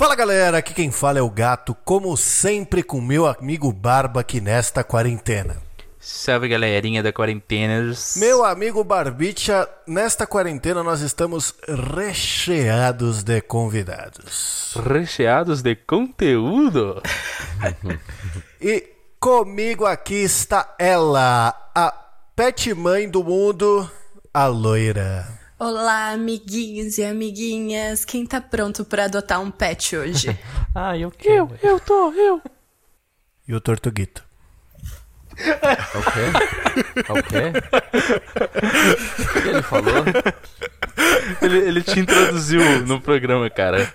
Fala galera, aqui quem fala é o Gato, como sempre com meu amigo Barba aqui nesta quarentena. Salve galerinha da quarentena. Meu amigo Barbicha, nesta quarentena nós estamos recheados de convidados. Recheados de conteúdo? E comigo aqui está ela, a pet mãe do mundo, a Loira. Olá, amiguinhos e amiguinhas. Quem tá pronto pra adotar um pet hoje? Ah, eu quero. Eu tô. E o Tortuguita. O quê? O que ele falou? Ele te introduziu no programa, cara.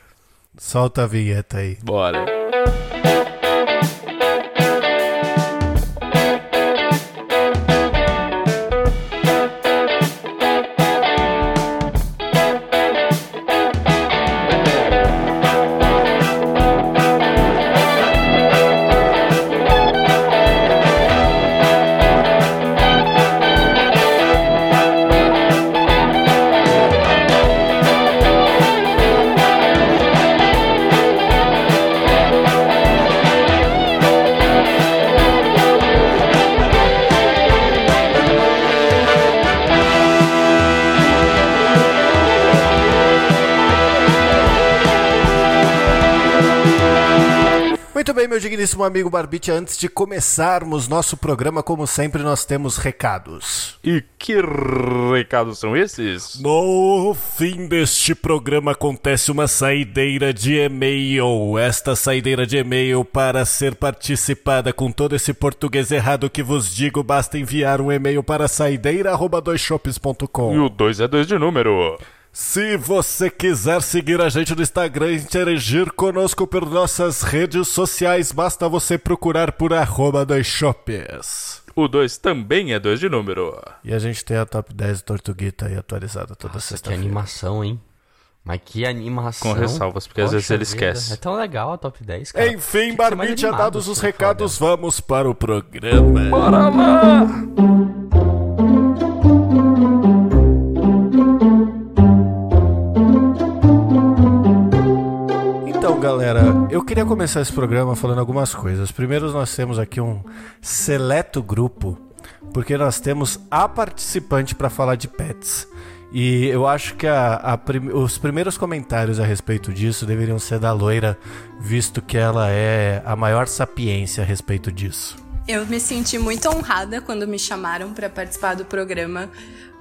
Solta a vinheta aí. Bora. Muito bem, meu digníssimo amigo Barbicha, antes de começarmos nosso programa, como sempre, nós temos recados. E que recados são esses? No fim deste programa acontece uma saideira de e-mail. Esta saideira de e-mail, para ser participada com todo esse português errado que vos digo, basta enviar um e-mail para saideira@doisshops.com. E o 2 é 2 de número. Se você quiser seguir a gente no Instagram e interagir conosco por nossas redes sociais, basta você procurar por @doisshops. O 2 também é 2 de número. E a gente tem a Top 10 do Tortuguita aí atualizada toda sexta-feira. Que animação, hein? Mas que animação. Com ressalvas, porque às vezes ele esquece. É tão legal a Top 10, cara. Enfim, Barbite, dados os recados, vamos para o programa. Bora lá! Galera, eu queria começar esse programa falando algumas coisas. Primeiro, nós temos aqui um seleto grupo, porque nós temos a participante para falar de pets. E eu acho que os primeiros comentários a respeito disso deveriam ser da Loira, visto que ela é a maior sapiência a respeito disso. Eu me senti muito honrada quando me chamaram para participar do programa,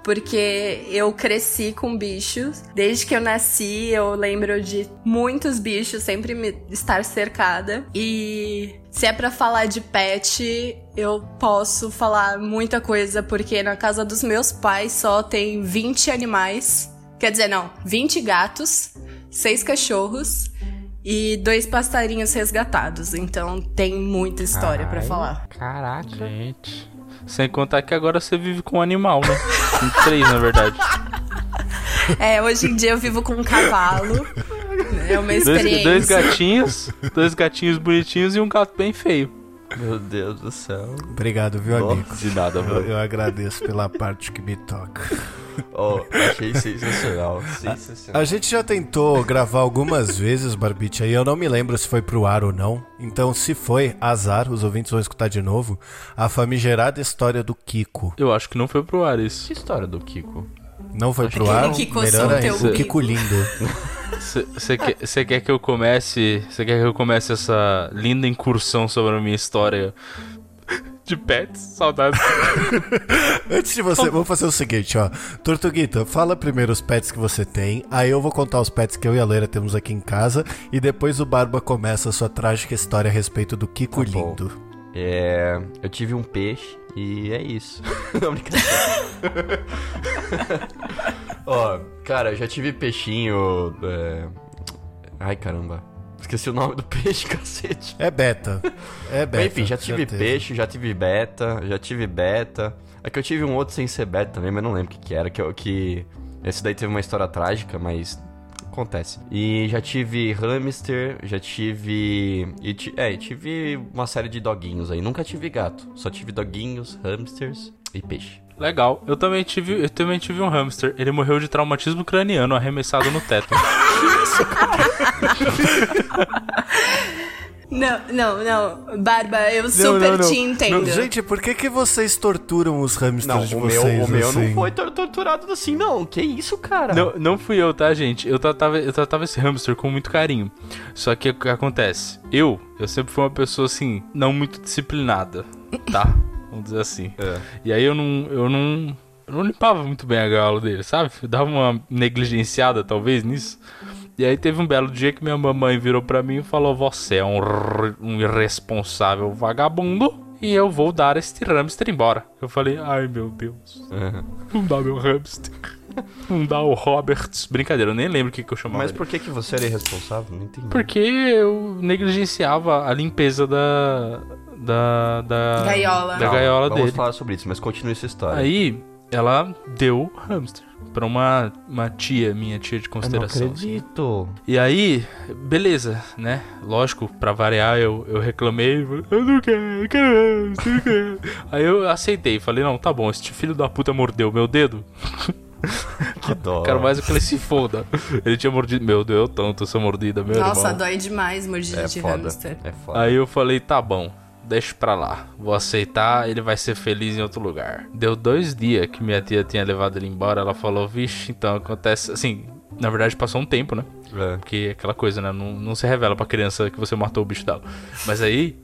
porque eu cresci com bichos. Desde que eu nasci, eu lembro de muitos bichos, sempre me estar cercada. E se é pra falar de pet, eu posso falar muita coisa, porque na casa dos meus pais só tem 20 animais. Quer dizer, não, 20 gatos, 6 cachorros e 2 passarinhos resgatados. Então tem muita história pra falar. Caraca, gente... Sem contar que agora você vive com um animal, né? Com 3, na verdade. É, hoje em dia eu vivo com um cavalo. É uma experiência. Dois gatinhos bonitinhos e um gato bem feio. Meu Deus do céu. Obrigado, viu, amigo? De nada, mano. Eu agradeço pela parte que me toca. Oh, achei sensacional. A gente já tentou gravar algumas vezes, Barbicha, e eu não me lembro se foi pro ar ou não. Então, se foi, azar, os ouvintes vão escutar de novo a famigerada história do Kiko. Eu acho que não foi pro ar isso. Que história do Kiko? Não foi pro ar, melhor ainda, o Kiko lindo. Você quer que eu comece? Você quer que eu comece essa linda incursão sobre a minha história de pets? Saudades. Antes de você, vamos fazer o seguinte, ó. Tortuguita, fala primeiro os pets que você tem, aí eu vou contar os pets que eu e a Leira temos aqui em casa, e depois o Barba começa a sua trágica história a respeito do Kiko lindo. É, eu tive um peixe e é isso. Não, brincadeira. Ó, cara, eu já tive peixinho... Ai, caramba. Esqueci o nome do peixe, cacete. É beta. Enfim, já tive beta. É que eu tive um outro sem ser beta também, mas não lembro o que era. Esse daí teve uma história trágica, mas... acontece. E já tive hamster, já tive... tive uma série de doguinhos aí. Nunca tive gato. Só tive doguinhos, hamsters e peixe. Legal. Eu também tive um hamster. Ele morreu de traumatismo craniano arremessado no teto. Não, não, não. Barba, eu super não, não, te entendo. Não, gente, por que vocês torturam os hamsters não, de vocês? O meu assim? Não foi torturado assim, não. Que isso, cara? Não, não fui eu, tá, gente? Eu tratava esse hamster com muito carinho. Só que o que acontece? Eu sempre fui uma pessoa, assim, não muito disciplinada, tá? Vamos dizer assim. É. E aí eu não limpava muito bem a gaiola dele, sabe? Eu dava uma negligenciada, talvez, nisso. E aí teve um belo dia que minha mamãe virou pra mim e falou: você é um irresponsável vagabundo e eu vou dar este hamster embora. Eu falei: ai meu Deus, não dá meu hamster, não dá o Roberts. Brincadeira, eu nem lembro o que eu chamava. Mas por que você era irresponsável? Não entendi. Porque eu negligenciava a limpeza da gaiola, da gaiola dele. Vamos falar sobre isso, mas continue essa história. Aí ela deu hamster pra uma tia, minha tia de consideração. Eu não acredito. Assim. E aí, beleza, né? Lógico, pra variar, eu reclamei. Falei, eu não quero. Aí eu aceitei, falei, não, tá bom, este filho da puta mordeu meu dedo. Que dó. Quero mais que ele se foda. Ele tinha mordido, meu Deus, tanto essa mordida, meu Deus. Nossa, irmão. Dói demais mordida de foda. Hamster. É foda. Aí eu falei, tá bom. Deixa pra lá, vou aceitar, ele vai ser feliz em outro lugar. Deu 2 dias que minha tia tinha levado ele embora, ela falou, vixe, então acontece, assim, na verdade passou um tempo, né? É. Porque é aquela coisa, né, não se revela pra criança que você matou o bicho dela. Mas aí,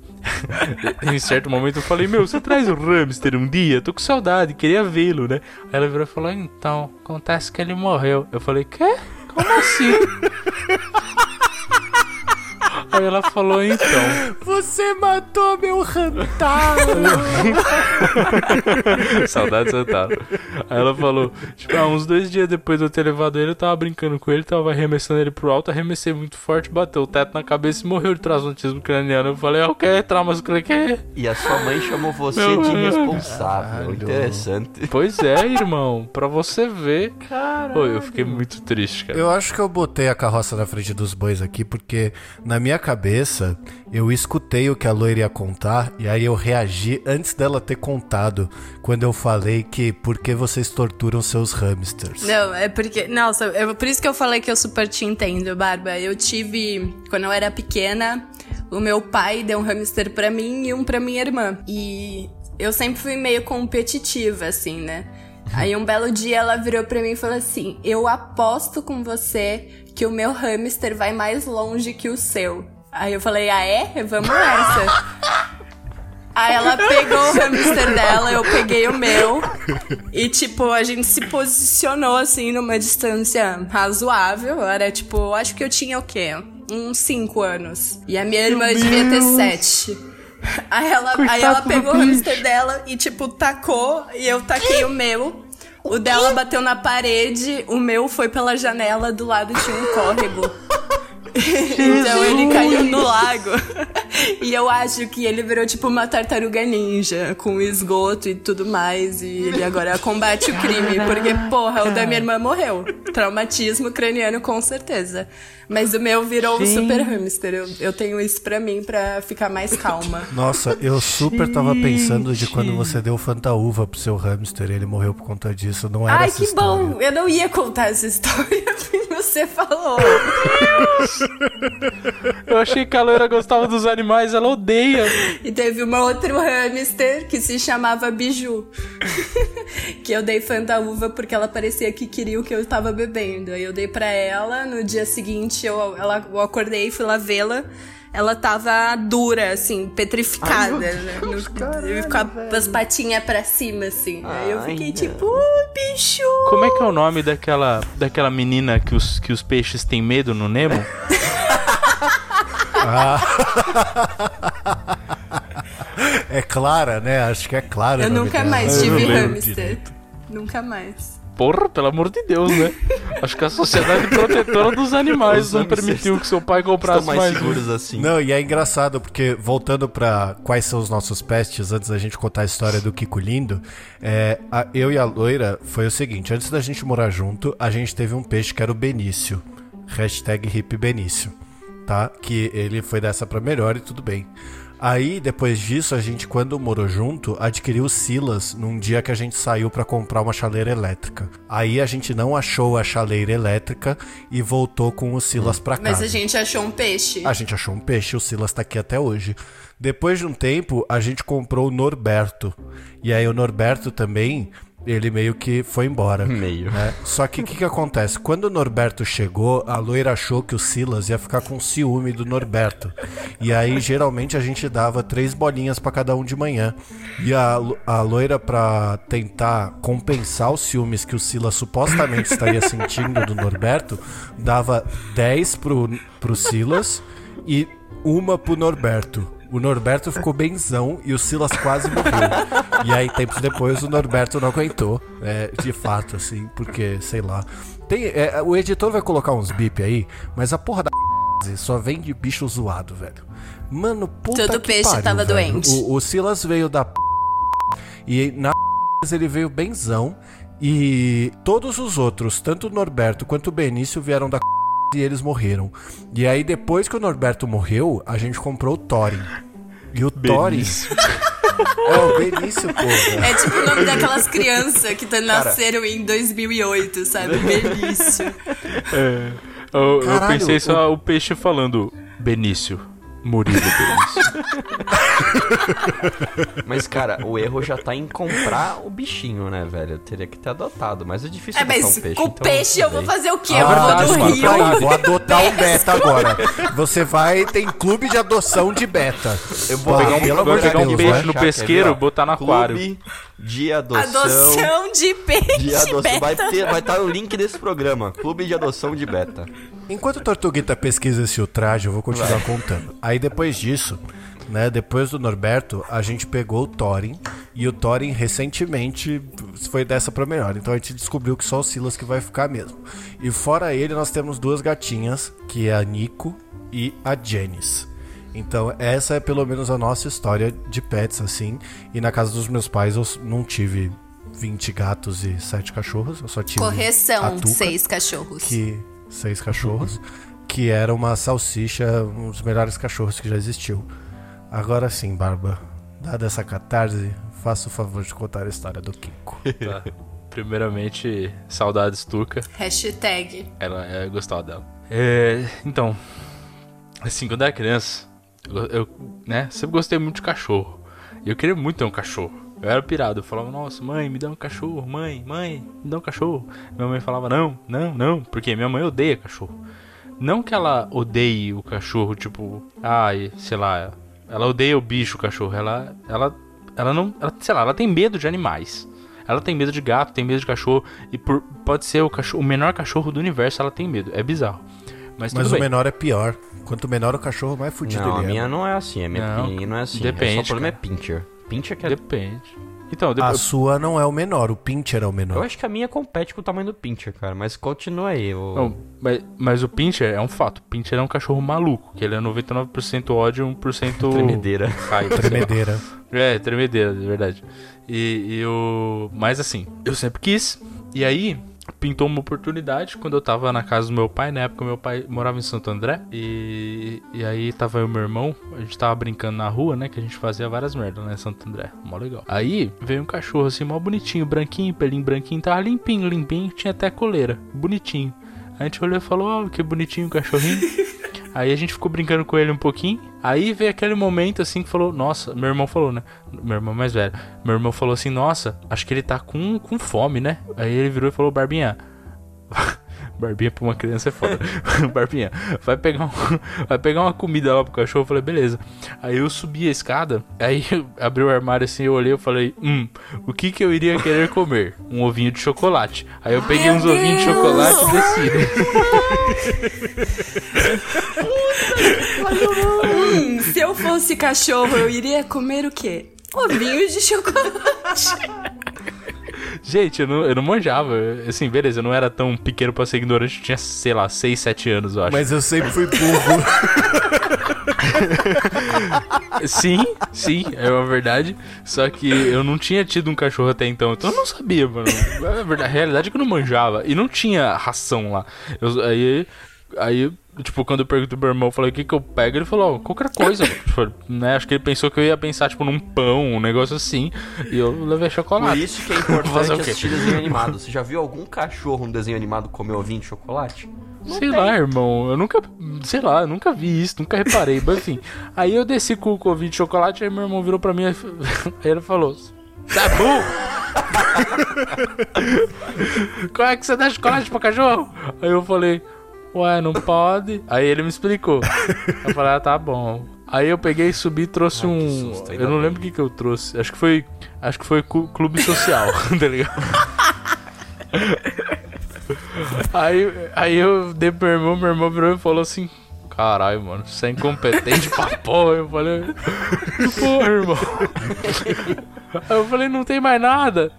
em certo momento eu falei, meu, você traz o hamster um dia? Tô com saudade, queria vê-lo, né? Aí ela virou e falou, então, acontece que ele morreu. Eu falei, quê? Como assim? Aí ela falou, então... Você matou meu rantaro! Saudades do rantaro. Aí ela falou, tipo, uns 2 dias depois de eu ter levado ele, eu tava brincando com ele, tava arremessando ele pro alto, arremessei muito forte, bateu o teto na cabeça e morreu de transontismo craniano. Eu falei, ok, traumas cranianos. E a sua mãe chamou você de irresponsável. Caralho. Interessante. Pois é, irmão, pra você ver. Caralho. Eu fiquei muito triste, cara. Eu acho que eu botei a carroça na frente dos bois aqui, porque na minha cabeça, eu escutei o que a Loira ia contar e aí eu reagi antes dela ter contado, quando eu falei que por que vocês torturam seus hamsters. Não, é porque... Nossa, por isso que eu falei que eu super te entendo, Barba. Eu tive... Quando eu era pequena, o meu pai deu um hamster pra mim e um pra minha irmã. E eu sempre fui meio competitiva, assim, né? Aí um belo dia ela virou pra mim e falou assim, eu aposto com você que o meu hamster vai mais longe que o seu. Aí eu falei, ah é? Vamos nessa. Aí ela pegou o hamster dela, eu peguei o meu. E tipo, a gente se posicionou assim numa distância razoável. Era tipo, acho que eu tinha o quê? Uns 5 anos. E a minha irmã devia ter 7. Aí ela pegou o hamster dela e, tipo, tacou. E eu taquei o meu. O dela bateu na parede. O meu foi pela janela. Do lado tinha um córrego. Então ele caiu no lago. E eu acho que ele virou, tipo, uma tartaruga ninja. Com esgoto e tudo mais. E ele agora combate o crime. Porque, porra, o da minha irmã morreu. Traumatismo craniano, com certeza. Mas o meu virou um super hamster. Eu tenho isso pra mim, pra ficar mais calma. Nossa, eu super tava pensando de quando você deu fantaúva pro seu hamster. Ele morreu por conta disso. Não era essa história. Ai, que bom. Eu não ia contar essa história que você falou. Eu achei que a Loira gostava dos animais. Ela odeia. E teve um outro hamster que se chamava Biju. Que eu dei fantaúva porque ela parecia que queria o que eu tava bebendo. Aí eu dei pra ela no dia seguinte. Eu acordei e fui lá vê-la. Ela tava dura, assim, petrificada. Ai, né? Deus, caralho, com as patinhas pra cima, assim. Ai, aí eu fiquei tipo, bicho! Como é que é o nome daquela menina que os peixes têm medo no Nemo? É Clara, né? Acho que é Clara. Eu nunca mais tive hamster. Nunca mais. Porra, pelo amor de Deus, né? Acho que a sociedade protetora dos animais não permitiu que seu pai comprasse mais seguros assim. Não, e é engraçado porque, voltando pra quais são os nossos pets, antes da gente contar a história do Kiko Lindo, eu e a Loira foi o seguinte, antes da gente morar junto, a gente teve um peixe que era o Benício, #hipbenício, tá? Que ele foi dessa pra melhor e tudo bem. Aí, depois disso, a gente, quando morou junto, adquiriu o Silas num dia que a gente saiu pra comprar uma chaleira elétrica. Aí a gente não achou a chaleira elétrica e voltou com o Silas pra casa. Mas a gente achou um peixe. A gente achou um peixe, o Silas tá aqui até hoje. Depois de um tempo, a gente comprou o Norberto. E aí o Norberto também... ele meio que foi embora. Né? Só que o que acontece? Quando o Norberto chegou, a Loira achou que o Silas ia ficar com ciúme do Norberto. E aí, geralmente, a gente dava 3 bolinhas pra cada um de manhã. E a Loira, pra tentar compensar os ciúmes que o Silas supostamente estaria sentindo do Norberto, dava 10 pro Silas e 1 pro Norberto. O Norberto ficou benzão e o Silas quase morreu. E aí, tempos depois, o Norberto não aguentou. De fato, assim, porque, sei lá. O editor vai colocar uns bip aí, mas a porra da só vem de bicho zoado, velho. Mano, puta todo que peixe pariu, tava velho. Doente. O Silas veio da e na ele veio benzão. E todos os outros, tanto o Norberto quanto o Benício, vieram da e eles morreram. E aí, depois que o Norberto morreu, a gente comprou o Thorin. E o Thorin... é o Benício, pô. É tipo o nome daquelas crianças que nasceram em 2008, sabe? Benício. É, eu pensei só o peixe falando Benício. Murilo Benício. Mas, cara, o erro já tá em comprar o bichinho, né, velho? Eu teria que ter adotado, mas é difícil adotar um peixe. Com então peixe eu vou fazer o quê? Ah, eu vou do Rio. Tá, vou adotar um beta agora. Você vai, tem clube de adoção de beta. Eu vou pegar um peixe no pesqueiro, botar no aquário. Clube de adoção de peixe de adoção. Vai estar o link desse programa. Clube de adoção de beta. Enquanto o Tortuguita pesquisa esse ultraje, eu vou continuar contando. Aí depois disso, né, depois do Norberto, a gente pegou o Thorin. E o Thorin recentemente foi dessa pra melhor. Então a gente descobriu que só o Silas que vai ficar mesmo. E fora ele, nós temos 2 gatinhas, que é a Nico e a Janice. Então essa é pelo menos a nossa história de pets, assim. E na casa dos meus pais eu não tive 20 gatos e 7 cachorros. Eu só tive a Tuca, 6 cachorros. 6 cachorros, que era uma salsicha, um dos melhores cachorros que já existiu. Agora sim, Barba, dada essa catarse, faça o favor de contar a história do Kiko. Tá. Primeiramente, saudades Tuca. Hashtag. Eu gostava dela. Então, assim, quando eu era criança, eu sempre gostei muito de cachorro. E eu queria muito ter um cachorro. Eu era pirado, eu falava, nossa, mãe, me dá um cachorro, mãe, me dá um cachorro. Minha mãe falava, não, porque minha mãe odeia cachorro. Não que ela odeie o cachorro, tipo, ai, sei lá, ela odeia o bicho, o cachorro, ela não, ela, sei lá, ela tem medo de animais. Ela tem medo de gato, tem medo de cachorro, e pode ser o menor cachorro do universo, ela tem medo, é bizarro. Mas o menor é pior, quanto menor o cachorro, mais fudido ele é. Não, a minha não é assim, a minha pequenininha não é assim, depende, só o problema é Pincher. Pincher que é... Depende. Então, depois... A sua não é o menor, o Pincher é o menor. Eu acho que a minha compete com o tamanho do Pincher, cara, mas continua aí. Não, mas o Pincher é um fato. O Pincher é um cachorro maluco, que ele é 99% ódio e 1%... tremedeira. Ai, tremedeira. É, tremedeira, de verdade. Mas assim, eu sempre quis. E aí, pintou uma oportunidade quando eu tava na casa do meu pai. Na época, meu pai morava em Santo André. E aí, tava eu e meu irmão. A gente tava brincando na rua, né? Que a gente fazia várias merdas, né? Santo André. Mó legal. Aí, veio um cachorro assim, mó bonitinho. Branquinho, pelinho branquinho. Tava limpinho. Tinha até coleira. Bonitinho. A gente olhou e falou, ó, que bonitinho o cachorrinho. Aí, a gente ficou brincando com ele um pouquinho. Aí, veio aquele momento assim que falou, nossa... Meu irmão falou, né? Meu irmão mais velho. Meu irmão falou assim, nossa, acho que ele tá com fome, né? Aí, ele virou e falou, Barbinha... Barbinha pra uma criança é foda. Barbinha, vai pegar uma comida lá pro cachorro. Eu falei, beleza. Aí eu subi a escada, aí abri o armário assim, eu olhei, eu falei, o que eu iria querer comer? Um ovinho de chocolate. Aí eu peguei uns ovinhos de chocolate e desci. Puta, se eu fosse cachorro, eu iria comer o quê? Ovinho de chocolate. Gente, eu não manjava. Assim, beleza, eu não era tão pequeno pra ser ignorante. Eu tinha, sei lá, 6, 7 anos, eu acho. Mas eu sempre fui burro. Sim, é uma verdade. Só que eu não tinha tido um cachorro até então. Então eu não sabia, mano. A realidade é que eu não manjava. E não tinha ração lá. Aí tipo, quando eu perguntei pro meu irmão, eu falei, o que que eu pego? Ele falou, qualquer coisa, tipo, né? Acho que ele pensou que eu ia pensar, tipo, num pão, um negócio assim. E eu levei chocolate. Por isso que é importante assistir desenho animado. Você já viu algum cachorro no desenho animado comer ovinho de chocolate? Não sei tem. Lá, irmão. Eu nunca... Sei lá, eu nunca vi isso, nunca reparei. Mas, enfim. Aí eu desci com o ovinho de chocolate, aí meu irmão virou pra mim e ele falou... Tá bom? Como é que você dá chocolate pra cachorro? Aí eu falei... Ué, não pode? Aí ele me explicou. Eu falei, ah, tá bom. Aí eu peguei, subi e trouxe um... Susto, eu não lembro o que eu trouxe. Acho que foi clube social, tá ligado? Aí eu dei pro meu irmão virou e falou assim... Caralho, mano, você é incompetente pra porra. Eu falei... Porra, irmão. Aí eu falei, não tem mais nada.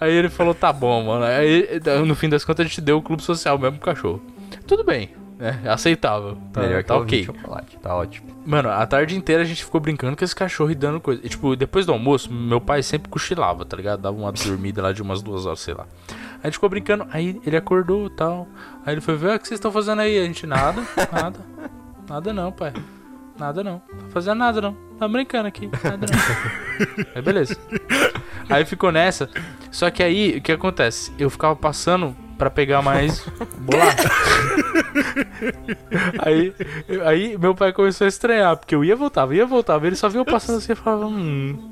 Aí ele falou, tá bom, mano. Aí no fim das contas a gente deu o clube social mesmo pro cachorro. Tudo bem, né? Aceitável. Tá, melhor que tá ok. Chocolate, tá ótimo. Mano, a tarde inteira a gente ficou brincando com esse cachorro e dando coisa. E, tipo, depois do almoço, meu pai sempre cochilava, tá ligado? Dava uma dormida lá de umas 2 horas, sei lá. A gente ficou brincando, aí ele acordou e tal. Aí ele foi ver, o que vocês estão fazendo aí? A gente, nada. Nada não, pai. Nada não. Tá fazendo nada não. Tá brincando aqui. Nada não. Aí beleza. Aí ficou nessa. Só que aí, o que acontece? Eu ficava passando... Pra pegar mais bolacha. aí meu pai começou a estranhar, porque eu ia, voltava. Ele só viu eu passando assim e falava,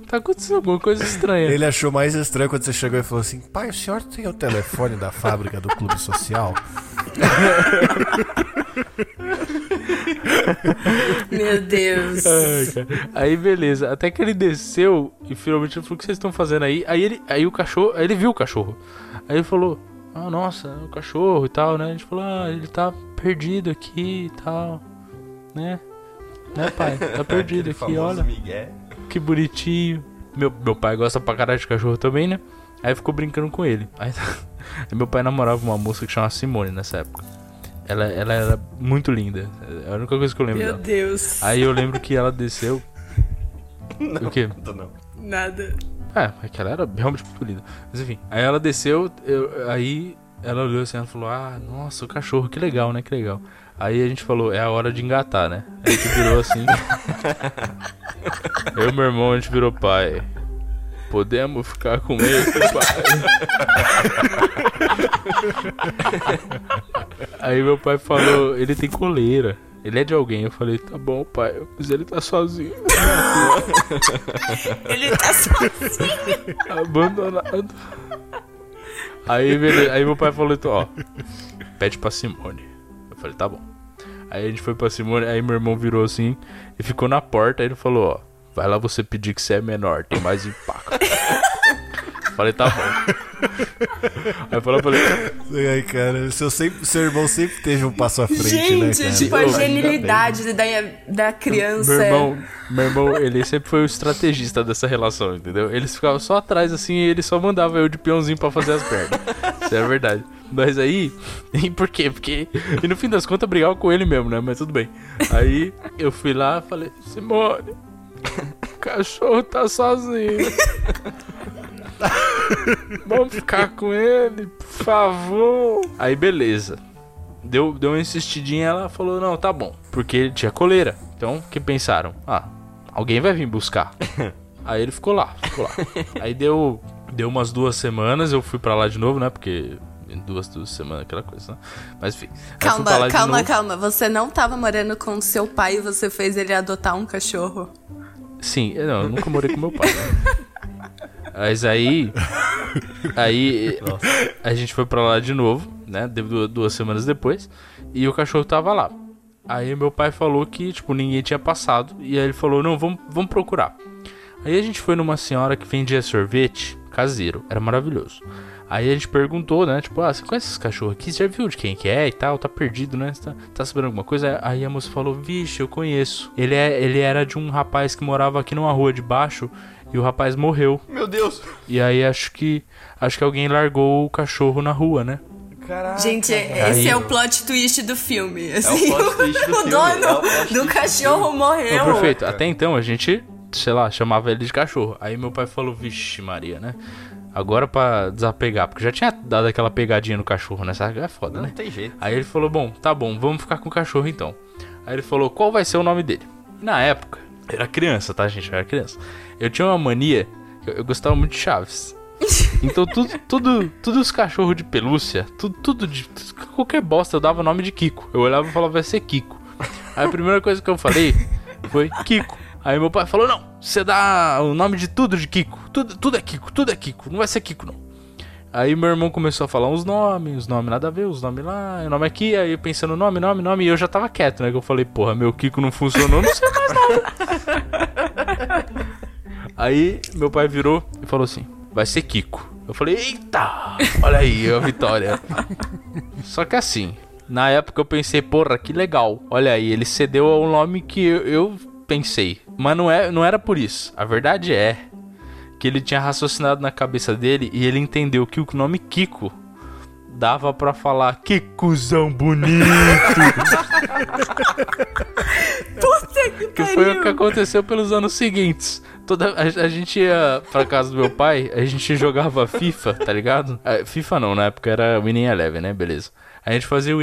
tá acontecendo alguma coisa estranha. Ele achou mais estranho quando você chegou e falou assim, pai, o senhor tem o telefone da fábrica do Clube Social? Meu Deus. Aí beleza, até que ele desceu e finalmente ele falou, o que vocês estão fazendo aí? Aí ele viu o cachorro. Aí ele falou, ah, nossa, o cachorro e tal, né? A gente falou, ah, ele tá perdido aqui e tal, né? Né, pai? Tá perdido aqui, olha. Miguel. Que bonitinho. Meu pai gosta pra caralho de cachorro também, né? Aí ficou brincando com ele. Aí meu pai namorava uma moça que chamava Simone nessa época. Ela era muito linda. É a única coisa que eu lembro dela. Meu Deus. Aí eu lembro que ela desceu. Não, o quê? Não. Nada. É, porque ela era realmente muito linda. Mas enfim, aí ela desceu, aí ela olhou assim, ela falou, ah, nossa, o cachorro, que legal, né, que legal. Aí a gente falou, é a hora de engatar, né? Aí a gente virou assim. Eu e meu irmão, a gente virou, pai, podemos ficar com ele, pai? Aí meu pai falou, ele tem coleira. Ele é de alguém, eu falei, tá bom, pai, mas ele tá sozinho. Ele tá sozinho. Abandonado. Aí, beleza. Aí meu pai falou, então, ó, pede pra Simone. Eu falei, tá bom. Aí a gente foi pra Simone, aí meu irmão virou assim e ficou na porta, aí ele falou, ó, vai lá você pedir que você é menor, tem mais impacto. Falei, tá bom. Aí falei... Ai, cara, seu irmão sempre teve um passo à frente, gente, né, cara? Tipo, a genialidade da criança. Meu irmão, ele sempre foi o estrategista dessa relação, entendeu? Eles ficavam só atrás, assim, e ele só mandava eu de peãozinho pra fazer as pernas. Isso é verdade. Mas aí... E por quê? Porque... E no fim das contas, eu brigava com ele mesmo, né? Mas tudo bem. Aí, eu fui lá e falei... Simone, o cachorro tá sozinho. Vamos ficar com ele, por favor. Aí beleza. Deu uma insistidinha, ela falou, não, tá bom. Porque ele tinha coleira. Então, o que pensaram? Ah, alguém vai vir buscar. Aí ele ficou lá. Aí deu umas 2 semanas, eu fui pra lá de novo, né? Porque duas semanas, aquela coisa, né? Mas enfim. Calma. Você não tava morando com seu pai e você fez ele adotar um cachorro? Sim, eu nunca morei com meu pai, né? Mas aí nossa, a gente foi pra lá de novo, né? 2 semanas depois. E o cachorro tava lá. Aí meu pai falou que, tipo, ninguém tinha passado. E aí ele falou, não, vamos procurar. Aí a gente foi numa senhora que vendia sorvete caseiro. Era maravilhoso. Aí a gente perguntou, né? Tipo, ah, você conhece esses cachorros aqui? Você já viu de quem que é e tal? Tá perdido, né? Tá sabendo alguma coisa? Aí a moça falou, vixe, eu conheço. Ele era de um rapaz que morava aqui numa rua de baixo. E o rapaz morreu. Meu Deus. E aí acho que alguém largou o cachorro na rua, né? Caraca. Gente, esse é o plot twist do filme. Assim, é o plot twist do filme. O dono do cachorro morreu. Não, perfeito. Até então a gente, sei lá, chamava ele de cachorro. Aí meu pai falou, vixe Maria, né? Agora pra desapegar, porque já tinha dado aquela pegadinha no cachorro, né? É foda, né? Não tem jeito. Aí ele falou, bom, tá bom, vamos ficar com o cachorro então. Aí ele falou, qual vai ser o nome dele? Na época, era criança, tá, gente? Eu era criança. Eu tinha uma mania, eu gostava muito de Chaves. Então tudo os cachorros de pelúcia, tudo, qualquer bosta, eu dava o nome de Kiko. Eu olhava e falava, vai ser Kiko. Aí a primeira coisa que eu falei foi Kiko. Aí meu pai falou, não, você dá o nome de tudo de Kiko. Tudo é Kiko, não vai ser Kiko não. Aí meu irmão começou a falar uns nomes nada a ver, uns nomes lá, o nome aqui, aí eu pensando nome, e eu já tava quieto, né? Que eu falei, porra, meu Kiko não funcionou, não sei mais nada. Aí meu pai virou e falou assim, vai ser Kiko. Eu falei, eita, olha aí a vitória. Só que assim, na época eu pensei, porra, que legal. Olha aí, ele cedeu ao nome que eu pensei. Mas não era por isso. A verdade é que ele tinha raciocinado na cabeça dele e ele entendeu que o nome Kiko dava pra falar que cuzão bonito. Puta que pariu. Que foi o que aconteceu pelos anos seguintes. A gente ia pra casa do meu pai, a gente jogava FIFA, tá ligado? FIFA não, na época era Winning Eleven, né? Beleza. A gente fazia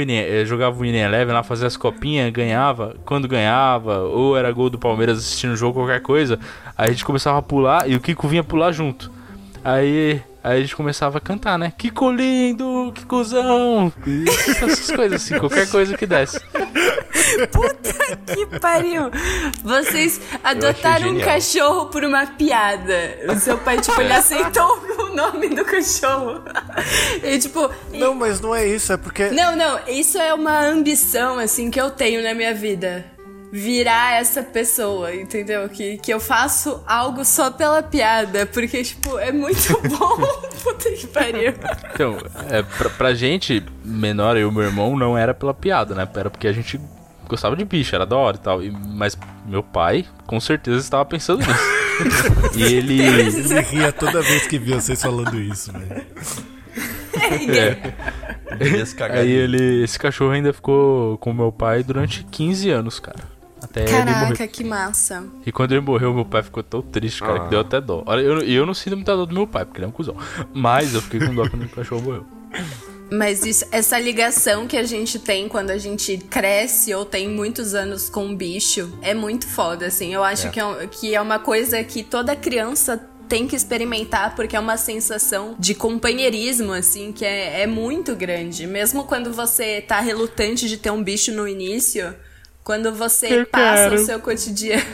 jogava o Winning Eleven lá, fazia as copinhas, ganhava. Quando ganhava, ou era gol do Palmeiras assistindo o jogo, qualquer coisa, aí a gente começava a pular e o Kiko vinha pular junto. Aí a gente começava a cantar, né? Kiko lindo, Kikozão! Essas coisas assim, qualquer coisa que desse. Puta que pariu! Vocês adotaram um cachorro por uma piada. O seu pai, tipo, ele aceitou o nome do cachorro. E, tipo... Não, mas não é isso, é porque... Não, isso é uma ambição, assim, que eu tenho na minha vida. Virar essa pessoa, entendeu? Que eu faço algo só pela piada, porque, tipo, é muito bom. Puta que pariu. Então, pra gente, menor, eu e meu irmão, não era pela piada, né? Era porque a gente gostava de bicho, era da hora e tal. Mas meu pai, com certeza, estava pensando nisso. E ele ria toda vez que via vocês falando isso, velho. Aí esse cachorro ainda ficou com meu pai durante 15 anos, cara. Até Caraca, que massa. E quando ele morreu, meu pai ficou tão triste, cara, que deu até dó. Olha, eu não sinto muita dor do meu pai, porque ele é um cuzão. Mas eu fiquei com dó quando o cachorro morreu. Mas essa ligação que a gente tem quando a gente cresce ou tem muitos anos com um bicho é muito foda, assim. Eu acho que é uma coisa que toda criança tem que experimentar, porque é uma sensação de companheirismo, assim, que é muito grande. Mesmo quando você tá relutante de ter um bicho no início, quando você passa o seu cotidiano...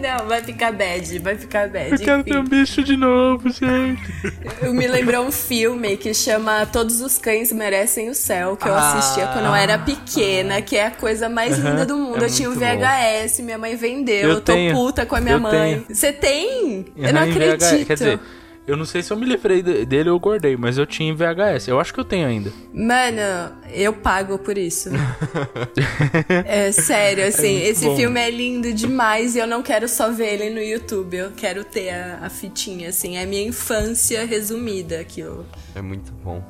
Não, vai ficar bad. Eu quero ter um bicho de novo, gente. Eu me lembrou um filme que chama Todos os Cães Merecem o Céu, que eu assistia quando eu era pequena, que é a coisa mais linda do mundo. Eu tinha um VHS, minha mãe vendeu, eu tô puta com a minha mãe. Você tem? Eu não acredito. Quer dizer, eu não sei se eu me livrei dele ou guardei, mas eu tinha em VHS. Eu acho que eu tenho ainda. Mano, eu pago por isso. É sério, assim, esse filme é lindo demais e eu não quero só ver ele no YouTube. Eu quero ter a fitinha, assim. É a minha infância resumida aquilo. É muito bom.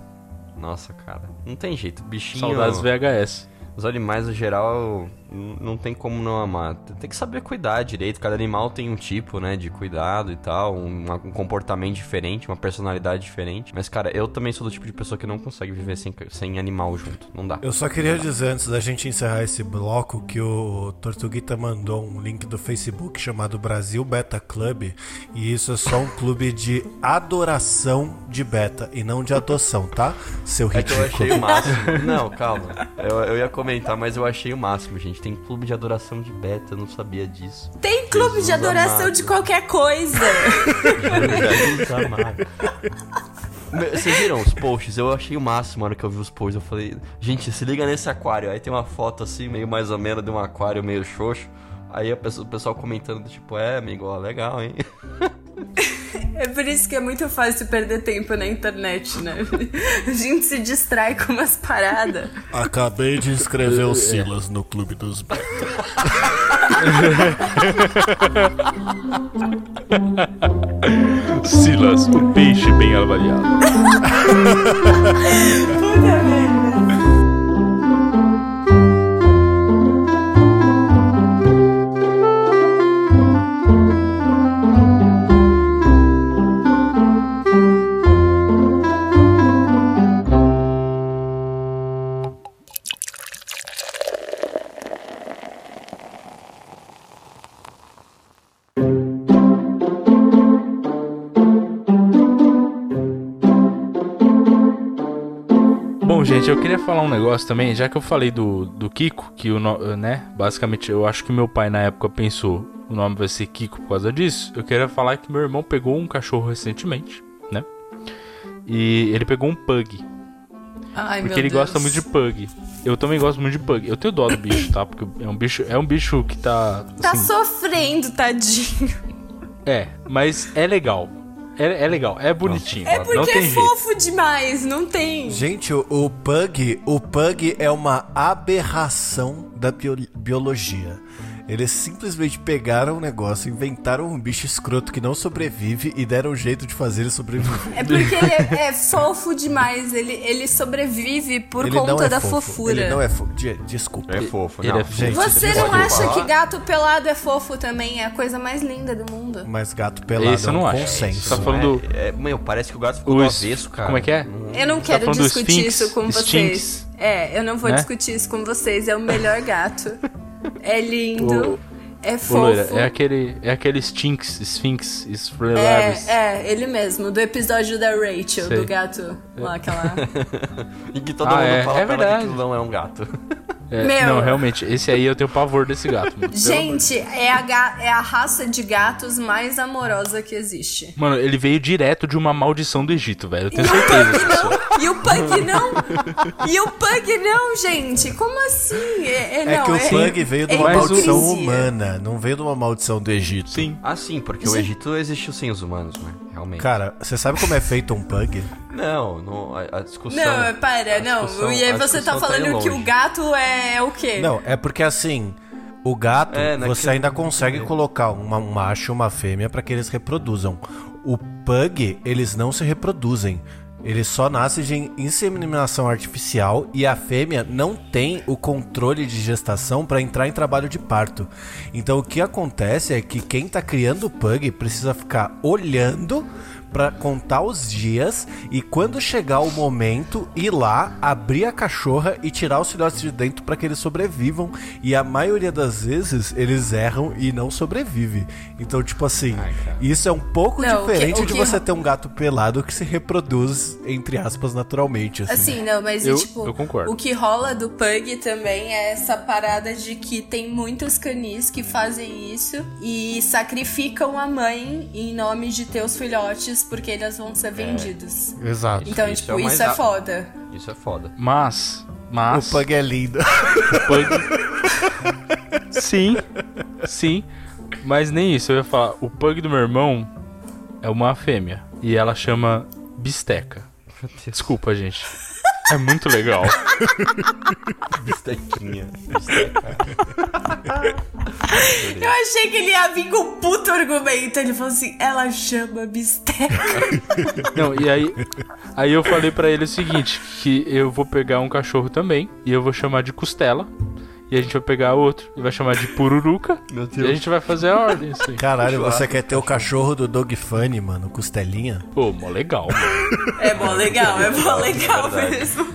Nossa, cara. Não tem jeito, bichinho... Saudades VHS. Os animais, no geral, não tem como não amar. Tem que saber cuidar direito. Cada animal tem um tipo, né, de cuidado e tal. Um comportamento diferente, uma personalidade diferente. Mas, cara, eu também sou do tipo de pessoa que não consegue viver sem animal junto. Não dá. Eu só queria dizer, antes da gente encerrar esse bloco, que o Tortuguita mandou um link do Facebook chamado Brasil Beta Club. E isso é só um clube de adoração de beta e não de adoção, tá? Seu ridículo. É que eu achei o máximo. Não, calma. Eu ia comentar, mas eu achei o máximo, gente. Tem clube de adoração de beta, eu não sabia disso. Tem clube Jesus de adoração amado. De qualquer coisa. Jesus amado. Vocês viram os posts? Eu achei o máximo na hora que eu vi os posts. Eu falei, gente, se liga nesse aquário. Aí tem uma foto assim, meio mais ou menos, de um aquário meio xoxo. Aí o pessoal comentando, tipo, amigo, ó, legal, hein? É por isso que é muito fácil perder tempo na internet, né? A gente se distrai com umas paradas. Acabei de inscrever o Silas no Clube dos Betas. Silas, o peixe bem avaliado. Puta merda. gente, eu queria falar um negócio também, já que eu falei do Kiko, que o né, basicamente eu acho que meu pai na época pensou, o nome vai ser Kiko por causa disso. Eu queria falar que meu irmão pegou um cachorro recentemente, né? E ele pegou um Pug. Ai, porque ele gosta muito de Pug. Eu também gosto muito de Pug. Eu tenho dó do bicho, tá? Porque é um bicho que tá... assim, tá sofrendo, tadinho. É, mas é legal. É legal, é bonitinho. É porque não tem fofo jeito. Demais, não tem... Gente, o Pug é uma aberração da biologia. Eles simplesmente pegaram um negócio, inventaram um bicho escroto que não sobrevive e deram um jeito de fazer ele sobreviver. É porque ele é fofo demais, ele sobrevive por conta da fofura. Ele não é fofo, desculpa. É fofo, não. Gente, você não acha que gato pelado é fofo também? É a coisa mais linda do mundo. Mas gato pelado isso é um consenso. Você tá falando... meu, parece que o gato ficou do avesso, cara. Como é que é? Eu não quero discutir isso com vocês. É, eu não vou discutir isso com vocês. É o melhor gato. É lindo, é fofo. Loira, é aquele Stinks, Sphynx, Sphynx. É, ele mesmo, do episódio da Rachel, sei. Do gato lá, aquela... e que todo mundo fala pra ela que não é um gato. É, não, realmente, esse aí eu tenho pavor desse gato. Mano. Gente, é a raça de gatos mais amorosa que existe. Mano, ele veio direto de uma maldição do Egito, velho. Eu tenho certeza disso. E o Pug não? Gente? Como assim? É que o Pug veio de uma maldição humana, não veio de uma maldição do Egito. Sim. Ah, sim, porque o Egito existiu sem os humanos, né? Realmente. Cara, você sabe como é feito um Pug? Não, a discussão... Não, para, não. E aí você tá falando que o gato é o quê? Não, é porque assim... O gato, você ainda consegue colocar um macho e uma fêmea pra que eles reproduzam. O Pug, eles não se reproduzem. Ele só nasce de inseminação artificial e a fêmea não tem o controle de gestação para entrar em trabalho de parto. Então o que acontece é que quem tá criando o Pug precisa ficar olhando para contar os dias e quando chegar o momento ir lá, abrir a cachorra e tirar os filhotes de dentro para que eles sobrevivam. E a maioria das vezes eles erram e não sobrevivem. Então, tipo assim, isso é um pouco diferente de você ter um gato pelado que se reproduz, entre aspas, naturalmente. Assim, não, mas eu concordo. O que rola do Pug também é essa parada de que tem muitos canis que fazem isso e sacrificam a mãe em nome de ter os filhotes porque eles vão ser vendidos. Exato. Então, isso é foda. Isso é foda. Mas... O Pug é lindo. O Pug... Sim. Mas nem isso. Eu ia falar, o Pug do meu irmão é uma fêmea. E ela chama Bisteca. Desculpa, gente. É muito legal. Bistequinha. Bisteca. Eu achei que ele ia vir com um puto argumento. Ele falou assim, ela chama Bisteca. Não, e aí eu falei pra ele o seguinte, que eu vou pegar um cachorro também, e eu vou chamar de Costela. E a gente vai pegar outro e vai chamar de Pururuca. Meu Deus. E a gente vai fazer a ordem, assim. Caralho, você quer ter o cachorro do Dog Funny, mano? Costelinha? Pô, mó legal, mano. É mó legal mesmo.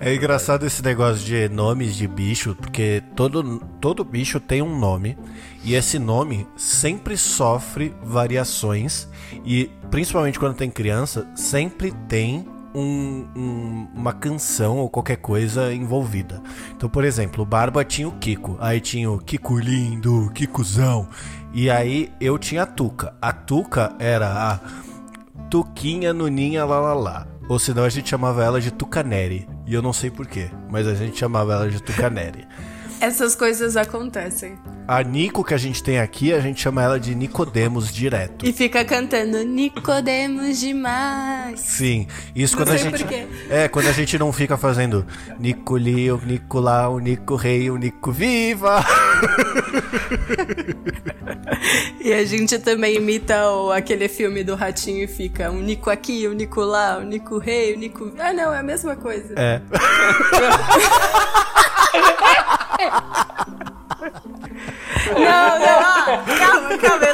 É engraçado esse negócio de nomes de bicho, porque todo bicho tem um nome. E esse nome sempre sofre variações. E, principalmente quando tem criança, sempre tem... uma canção ou qualquer coisa envolvida. Então, por exemplo, o Barba tinha o Kiko. Aí tinha o Kiko lindo, Kikuzão. E aí eu tinha a Tuca. A Tuca era a Tuquinha, Nuninha, lalala. Ou senão a gente chamava ela de Tucaneri. E eu não sei porquê, mas a gente chamava ela de Tucaneri. Essas coisas acontecem. A Nico que a gente tem aqui, a gente chama ela de Nicodemos direto. E fica cantando Nicodemos demais. Sim. Isso não quando sei a gente. Por quê. É, quando a gente não fica fazendo Nicolio, Nicolau, Nico Rei, Nico Viva! E a gente também imita aquele filme do Ratinho e fica um Nico aqui, um Nico lá, um Nico Rei, um Nico. Ah, não, é a mesma coisa. É. Calma,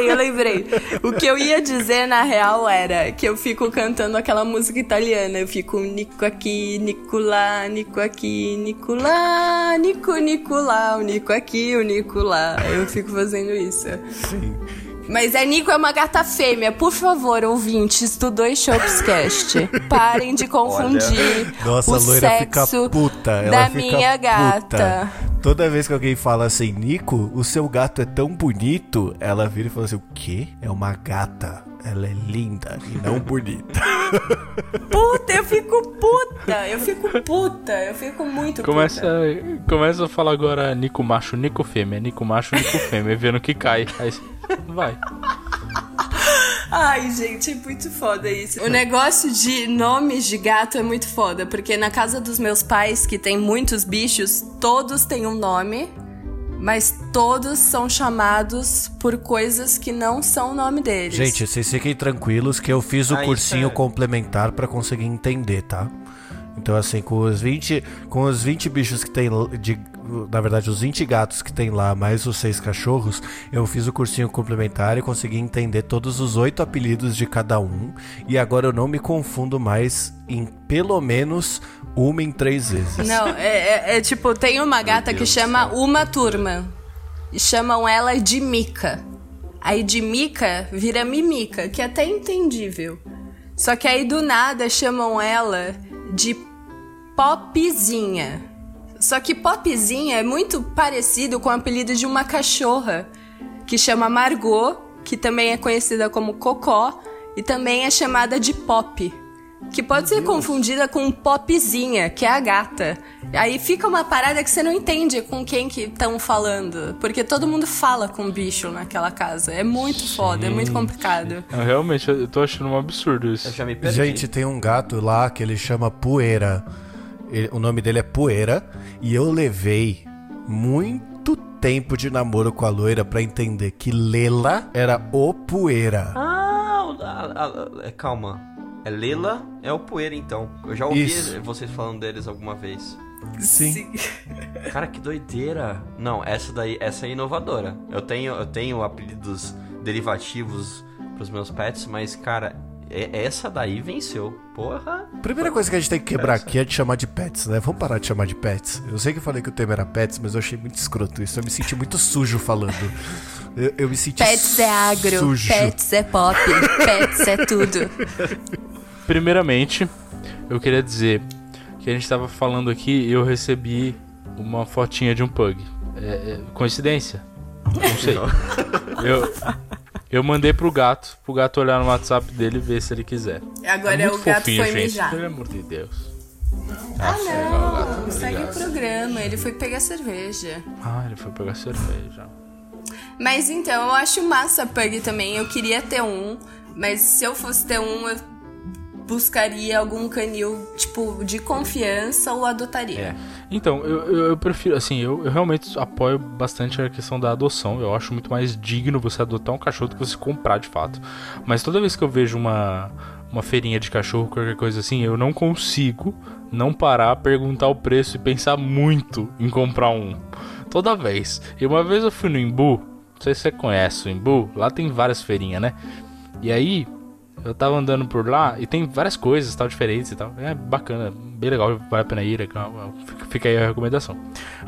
eu lembrei. O que eu ia dizer, na real, era que eu fico cantando aquela música italiana. Eu fico Nico aqui, Nico lá, Nico aqui, Nico lá, Nico, Nico lá, o Nico aqui, o Nico lá. Eu fico fazendo isso. Sim. Mas a Nico é uma gata fêmea. Por favor, ouvintes do Dois Shops Cast, parem de confundir. Olha, nossa, o Loira sexo fica puta. Ela da fica minha gata. Puta. Toda vez que alguém fala assim, Nico, o seu gato é tão bonito, ela vira e fala assim, o quê? É uma gata. Ela é linda e não bonita. Puta, eu fico puta. Eu fico muito puta. Começa a falar agora Nico macho, Nico fêmea, Nico macho, Nico fêmea, vendo que cai. Aí vai. Ai, gente, é muito foda isso. O negócio de nomes de gato é muito foda, porque na casa dos meus pais, que tem muitos bichos, todos têm um nome, mas todos são chamados por coisas que não são o nome deles. Gente, vocês fiquem tranquilos que eu fiz o cursinho complementar pra conseguir entender, tá? Então, assim, com os 20 bichos que tem... na verdade, os 20 gatos que tem lá, mais os 6 cachorros, eu fiz o cursinho complementar e consegui entender todos os 8 apelidos de cada um. E agora eu não me confundo mais em pelo menos uma em 3 vezes. Não, é tipo, tem uma gata que chama uma turma. E chamam ela de Mica. Aí de Mica vira Mimica, que é até entendível. Só que aí do nada chamam ela de Popzinha. Só que Popzinha é muito parecido com o apelido de uma cachorra que chama Margot, que também é conhecida como Cocó e também é chamada de Pop, que pode ser confundida com Popzinha, que é a gata. Aí fica uma parada que você não entende com quem que estão falando, porque todo mundo fala com bicho naquela casa. É muito foda, é muito complicado. Eu, realmente, eu tô achando um absurdo isso. Eu já me perdi. Gente, tem um gato lá que ele chama Poeira. O nome dele é Poeira. E eu levei muito tempo de namoro com a Loira pra entender que Lela era o Poeira. Calma. É Lela, é o Poeira, então. Eu já ouvi vocês falando deles alguma vez. Sim. Cara, que doideira. Não, essa é inovadora. Eu tenho apelidos derivativos pros meus pets, mas, cara... Essa daí venceu, porra. Primeira coisa que a gente tem que quebrar aqui é de chamar de pets, né? Vamos parar de chamar de pets. Eu sei que eu falei que o tema era pets, mas eu achei muito escroto isso. Eu me senti muito sujo falando. Eu me senti pets sujo. Pets é agro, pets é pop, pets é tudo. Primeiramente, eu queria dizer que a gente tava falando aqui e eu recebi uma fotinha de um pug. Coincidência? Não sei. Eu mandei pro gato olhar no WhatsApp dele e ver se ele quiser. Agora é o gato fofinho, foi mijar. Pelo amor de Deus. Não, segue o programa. Ele foi pegar cerveja. Ele foi pegar cerveja. Mas então, eu acho massa Pug também. Eu queria ter um, mas se eu fosse ter um, eu buscaria algum canil, tipo, de confiança ou adotaria. Então, eu prefiro, assim, eu realmente apoio bastante a questão da adoção. Eu acho muito mais digno você adotar um cachorro do que você comprar, de fato. Mas toda vez que eu vejo uma feirinha de cachorro, qualquer coisa assim, eu não consigo não parar, perguntar o preço e pensar muito em comprar um. Toda vez. E uma vez eu fui no Embu, não sei se você conhece o Embu, lá tem várias feirinhas, né? E aí... eu tava andando por lá e tem várias coisas tal, diferentes e tal. É bacana, bem legal, vale a pena ir. Fica aí a recomendação.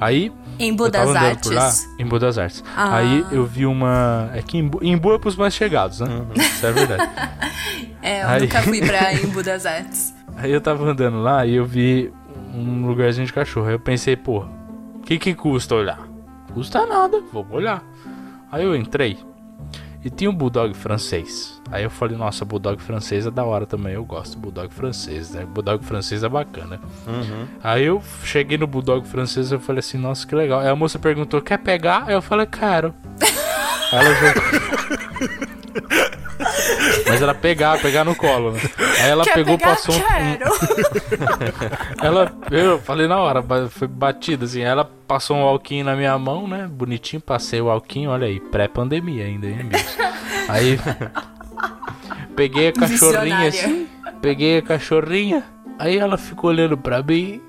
Aí, Embu das Artes. Por lá, Embu das Artes. Aí eu vi uma... é que Embu é pros mais chegados, né? Isso é verdade. Eu nunca fui pra Embu das Artes. Aí eu tava andando lá e eu vi um lugarzinho de cachorro. Aí eu pensei, pô, que custa olhar? Custa nada, vou olhar. Aí eu entrei. E tinha um Bulldog francês. Aí eu falei, nossa, Bulldog francês é da hora também. Eu gosto do Bulldog francês, né? Bulldog francês é bacana. Uhum. Aí eu cheguei no Bulldog francês e eu falei assim, nossa, que legal. Aí a moça perguntou, quer pegar? Aí eu falei, quero. Aí ela jogou... mas ela pegar no colo, né? Aí ela pegou, passou ela, eu falei na hora, foi batida assim. Ela passou um alquinho na minha mão, né? Bonitinho, passei o alquinho, olha aí, pré-pandemia ainda, hein, amigos? Aí peguei a cachorrinha assim, aí ela ficou olhando pra mim.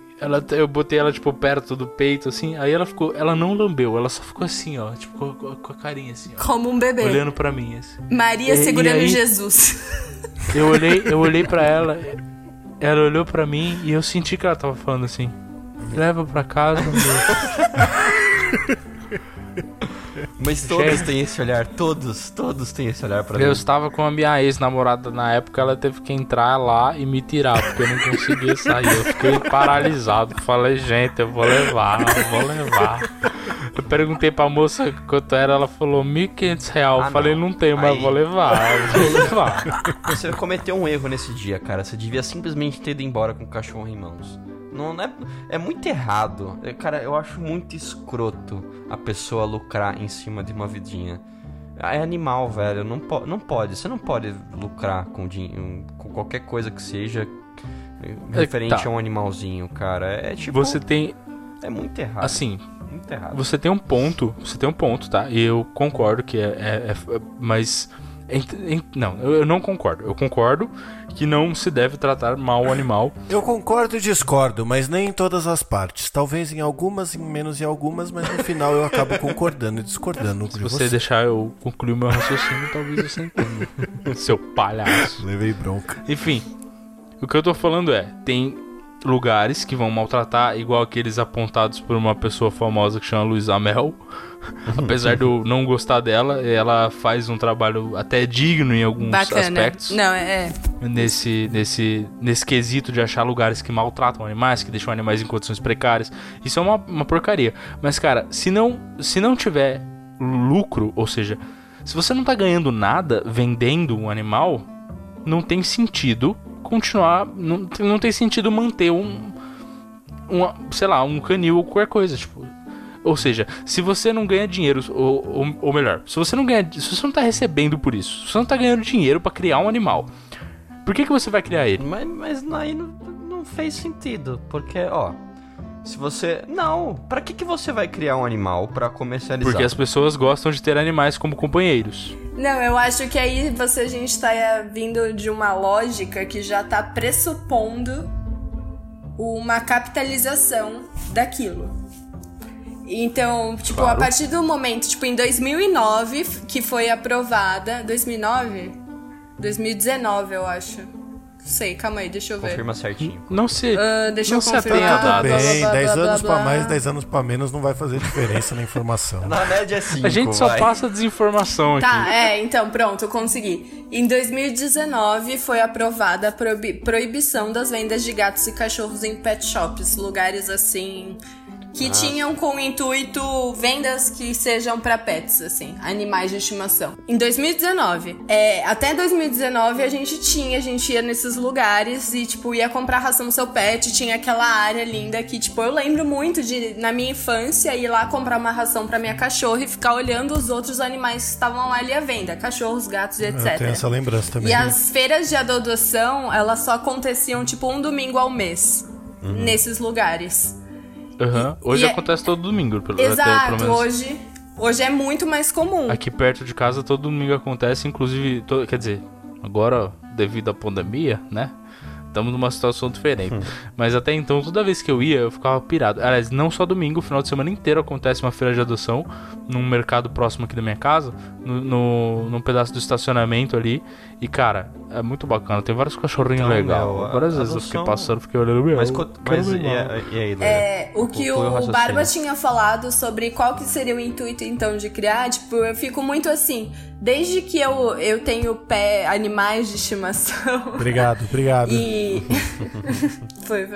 Eu botei ela, tipo, perto do peito, assim. Aí ela ficou... ela não lambeu. Ela só ficou assim, ó. Tipo, com a carinha, assim, ó. Como um bebê. Olhando pra mim, assim. Maria segurando aí, Jesus. Eu olhei pra ela. Ela olhou pra mim e eu senti que ela tava falando assim. Leva pra casa, meu. Mas todos têm esse olhar, todos têm esse olhar pra mim. Eu estava com a minha ex-namorada na época, ela teve que entrar lá e me tirar, porque eu não conseguia sair. Eu fiquei paralisado, falei, gente, eu vou levar, Eu perguntei pra moça quanto era, ela falou R$1.500. Eu falei, não tem, mas eu vou levar. Você cometeu um erro nesse dia, cara. Você devia simplesmente ter ido embora com o cachorro em mãos. É muito errado. Cara, eu acho muito escroto a pessoa lucrar em cima de uma vidinha. É animal, velho. Não pode. Você não pode lucrar com qualquer coisa que seja referente a um animalzinho, cara. É tipo... Você tem... É muito errado. Assim... Muito errado. Você tem um ponto, tá? E eu concordo que mas... Não, eu não concordo. Eu concordo que não se deve tratar mal o animal. Eu concordo e discordo, mas nem em todas as partes. Talvez em algumas, em menos em algumas, mas no final eu acabo concordando e discordando. Se você deixar eu concluir o meu raciocínio, talvez eu se entenda. Seu palhaço. Levei bronca. Enfim, o que eu tô falando é, tem lugares que vão maltratar, igual aqueles apontados por uma pessoa famosa que chama Luiz Amel. Apesar de eu não gostar dela, ela faz um trabalho até digno em alguns aspectos. Não, nesse quesito de achar lugares que maltratam animais, que deixam animais em condições precárias. Isso é uma porcaria. Mas, cara, se não tiver lucro, ou seja, se você não tá ganhando nada vendendo um animal, não tem sentido continuar. Não tem sentido manter um canil ou qualquer coisa, tipo. Ou seja, se você não ganha dinheiro, ou melhor, se você não tá recebendo por isso, se você não tá ganhando dinheiro pra criar um animal, por que você vai criar ele? Mas aí não fez sentido, porque, ó, se você... Não, pra que você vai criar um animal pra comercializar? Porque as pessoas gostam de ter animais como companheiros. Não, eu acho que aí a gente tá vindo de uma lógica que já tá pressupondo uma capitalização daquilo. Então, tipo, claro. A partir do momento, tipo, em 2009, que foi aprovada... 2009? 2019, eu acho. Não sei, calma aí, deixa eu ver. Confirma certinho. Não sei. Deixa eu confirmar. Tá, tudo bem, 10 anos pra mais, 10 anos pra menos não vai fazer diferença na informação. Na média é 5, a gente só passa desinformação aqui. Tá, então, pronto, eu consegui. Em 2019, foi aprovada a proibição das vendas de gatos e cachorros em pet shops, lugares assim... Que tinham com intuito vendas que sejam pra pets, assim, animais de estimação. Em 2019, até 2019 a gente ia nesses lugares e, tipo, ia comprar ração do seu pet, tinha aquela área linda que, tipo, eu lembro muito de, na minha infância, ir lá comprar uma ração pra minha cachorra e ficar olhando os outros animais que estavam lá ali à venda, cachorros, gatos e etc. Eu tenho essa lembrança também. E as feiras de adoção, elas só aconteciam, tipo, um domingo ao mês, nesses lugares. Uhum. Hoje acontece todo domingo, pelo menos. Hoje é muito mais comum. Aqui perto de casa todo domingo acontece, inclusive, quer dizer, agora devido à pandemia, né? Estamos numa situação diferente. Mas até então, toda vez que eu ia, eu ficava pirado. Aliás, não só domingo, o final de semana inteiro acontece uma feira de adoção num mercado próximo aqui da minha casa, num pedaço do estacionamento ali. E, cara, é muito bacana. Tem vários cachorrinhos legais. Várias vezes eu fiquei passando, fiquei olhando o meu. Mas e aí, Léo? O que o Barba tinha falado sobre qual que seria o intuito, então, de criar, tipo, eu fico muito assim... Desde que eu tenho animais de estimação... Obrigado. E... foi.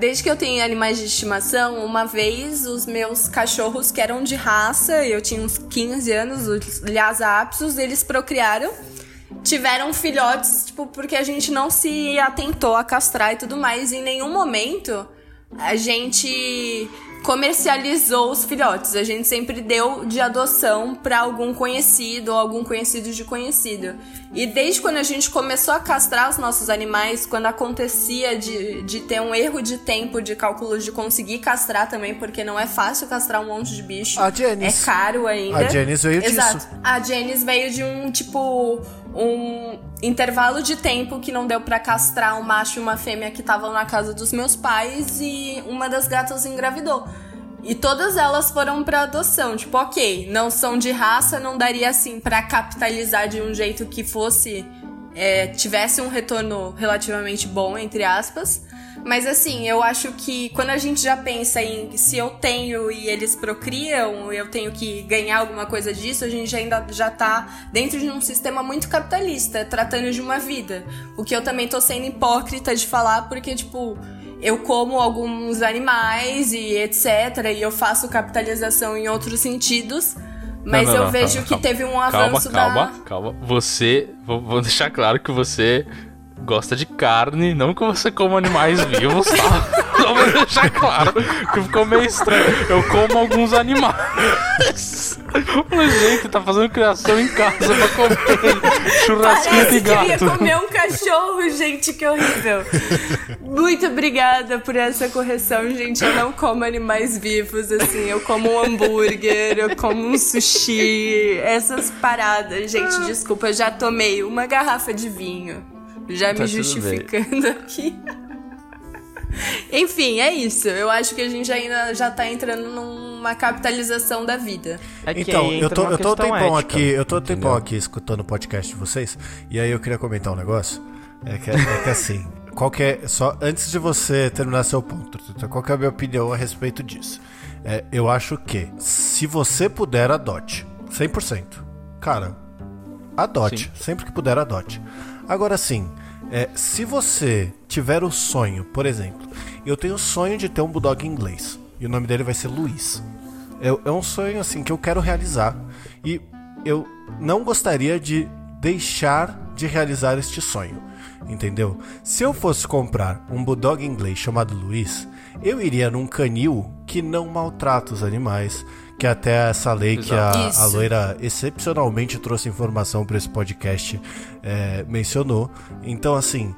Desde que eu tenho animais de estimação, uma vez os meus cachorros que eram de raça, eu tinha uns 15 anos, os Lhasa Apsos, eles procriaram, tiveram filhotes, tipo, porque a gente não se atentou a castrar e tudo mais. Em nenhum momento a gente... comercializou os filhotes, a gente sempre deu de adoção pra algum conhecido ou algum conhecido de conhecido. E desde quando a gente começou a castrar os nossos animais, quando acontecia de ter um erro de tempo, de cálculo de conseguir castrar também, porque não é fácil castrar um monte de bicho, é caro ainda. A Janice veio disso. A Janice veio de um intervalo de tempo que não deu pra castrar um macho e uma fêmea que estavam na casa dos meus pais, e uma das gatas engravidou. E todas elas foram pra adoção. Tipo, ok, não são de raça, não daria assim pra capitalizar de um jeito que tivesse um retorno relativamente bom, entre aspas. Mas assim, eu acho que quando a gente já pensa em se eu tenho e eles procriam, eu tenho que ganhar alguma coisa disso, a gente ainda já tá dentro de um sistema muito capitalista, tratando de uma vida. O que eu também tô sendo hipócrita de falar, porque tipo, eu como alguns animais e etc, e eu faço capitalização em outros sentidos. Mas não, eu vejo calma, que teve um avanço Calma. Você... Vou deixar claro que você gosta de carne, não que você coma animais vivos, tá? Só vou deixar claro que ficou meio estranho. Eu como alguns animais. Mas, gente, tá fazendo criação em casa pra comer churrasquinho de gato. Parece que eu ia comer um cachorro, gente, que horrível. Muito obrigada por essa correção, gente. Eu não como animais vivos, assim. Eu como um hambúrguer, eu como um sushi, essas paradas, gente. Desculpa, eu já tomei uma garrafa de vinho. Já tá me justificando bem aqui. Enfim, é isso. Eu acho que a gente ainda já tá entrando numa capitalização da vida. É então, eu tô tempão aqui escutando o podcast de vocês, e aí eu queria comentar um negócio. É que assim, qual que é, só antes de você terminar seu ponto, qual que é a minha opinião a respeito disso? É, eu acho que se você puder, adote. 100%. Cara, adote. Sim. Sempre que puder, adote. Agora sim, se você tiver o sonho, por exemplo, eu tenho o sonho de ter um bulldog inglês, e o nome dele vai ser Luiz. É um sonho assim que eu quero realizar, e eu não gostaria de deixar de realizar este sonho, entendeu? Se eu fosse comprar um bulldog inglês chamado Luiz, eu iria num canil que não maltrata os animais, que até essa lei que a Loira excepcionalmente trouxe informação para esse podcast mencionou. Então, assim,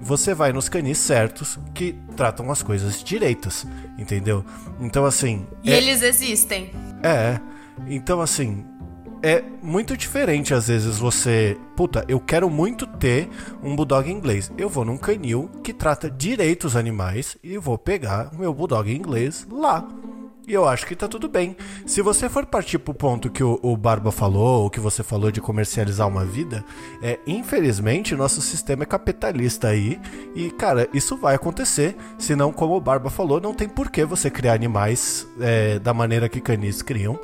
você vai nos canis certos que tratam as coisas direitas, entendeu? Então, assim... E eles existem. Então, assim, é muito diferente às vezes você... Puta, eu quero muito ter um bulldog inglês. Eu vou num canil que trata direito os animais e vou pegar o meu bulldog inglês lá. E eu acho que tá tudo bem. Se você for partir pro ponto que o Barba falou, ou que você falou de comercializar uma vida, infelizmente, nosso sistema é capitalista aí. E, cara, isso vai acontecer. Senão, como o Barba falou, não tem por que você criar animais da maneira que canis criam,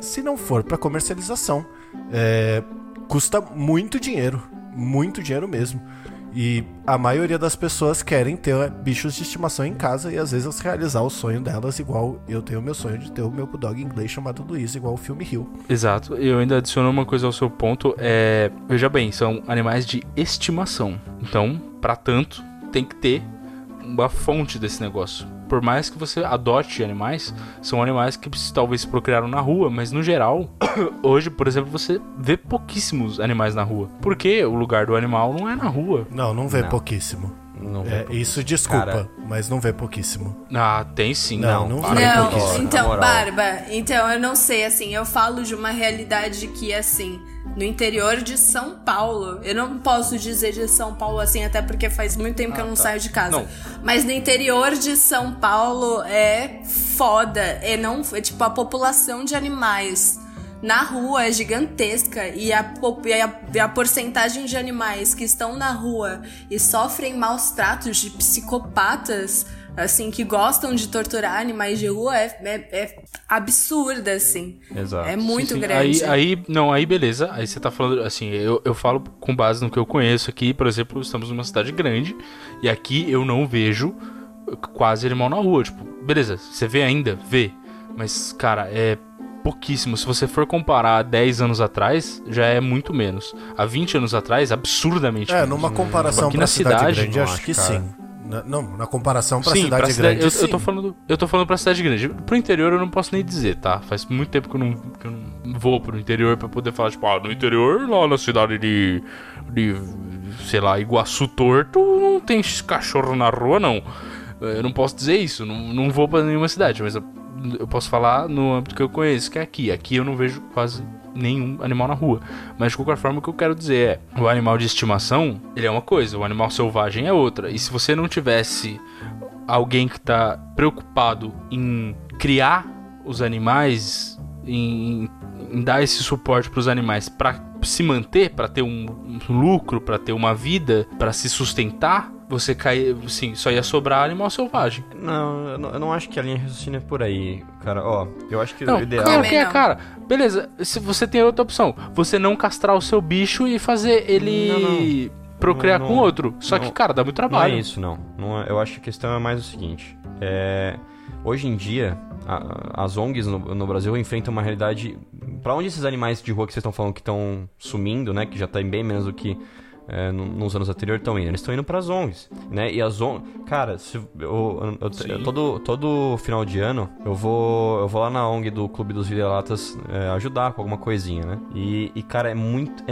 se não for pra comercialização. Custa muito dinheiro mesmo. E a maioria das pessoas querem ter bichos de estimação em casa e às vezes realizar o sonho delas, igual eu tenho o meu sonho de ter o meu bulldog inglês chamado Luiz, igual o filme Rio. Exato, e eu ainda adiciono uma coisa ao seu ponto, veja bem, são animais de estimação, então, pra tanto, tem que ter uma fonte desse negócio. Por mais que você adote animais, são animais que talvez se procriaram na rua, mas no geral, hoje, por exemplo, você vê pouquíssimos animais na rua. Porque o lugar do animal não é na rua. Não vê pouquíssimo. Não vê pouquíssimo. Isso desculpa, cara, mas não vê pouquíssimo. Ah, tem sim. Não vê pouquíssimo. Então, Barba, eu não sei, assim, eu falo de uma realidade que é assim... No interior de São Paulo. Eu não posso dizer de São Paulo assim, até porque faz muito tempo que eu não saio de casa. Não. Mas no interior de São Paulo é foda. Tipo, a população de animais na rua é gigantesca. E a porcentagem de animais que estão na rua e sofrem maus tratos de psicopatas, assim, que gostam de torturar animais de rua é absurda, assim. Exato. É muito grande. Aí beleza, aí você tá falando, assim, eu falo com base no que eu conheço aqui, por exemplo, estamos numa cidade grande, e aqui eu não vejo quase animal na rua, tipo, beleza, você vê ainda? Vê. Mas, cara, é pouquíssimo. Se você for comparar a 10 anos atrás, já é muito menos. Há 20 anos atrás, absurdamente menos. Numa comparação aqui pra na cidade grande, eu acho que cara, sim. Na comparação pra cidade grande. Eu tô falando pra cidade grande. Pro interior eu não posso nem dizer, tá? Faz muito tempo que eu não vou pro interior pra poder falar, tipo, no interior, lá na cidade de sei lá, Iguaçu Torto, não tem cachorro na rua, não. Eu não posso dizer isso, não vou pra nenhuma cidade, mas eu posso falar no âmbito que eu conheço, que é aqui. Aqui eu não vejo quase nenhum animal na rua. Mas de qualquer forma o que eu quero dizer é, o animal de estimação, ele é uma coisa, o animal selvagem é outra. E se você não tivesse alguém que tá preocupado em criar os animais, em dar esse suporte pros animais pra se manter, pra ter um lucro, pra ter uma vida, pra se sustentar, você cair, sim, só ia sobrar animal selvagem. Não, eu não acho que a linha de raciocínio é por aí, cara. Ó, eu acho que não, o ideal... Claro que é, cara. Beleza, se você tem outra opção. Você não castrar o seu bicho e fazer ele... Não. Procriar com outro. Só que, cara, dá muito trabalho. Não é isso, não. Eu acho que a questão é mais o seguinte. Hoje em dia, as ONGs no Brasil enfrentam uma realidade... Pra onde esses animais de rua que vocês estão falando que estão sumindo, né? Que já tá bem menos do que... nos anos anteriores estão indo. Eles estão indo para as ONGs, né? E as ONGs... Cara, todo final de ano eu vou lá na ONG do Clube dos Vira-Latas ajudar com alguma coisinha, né? E cara, é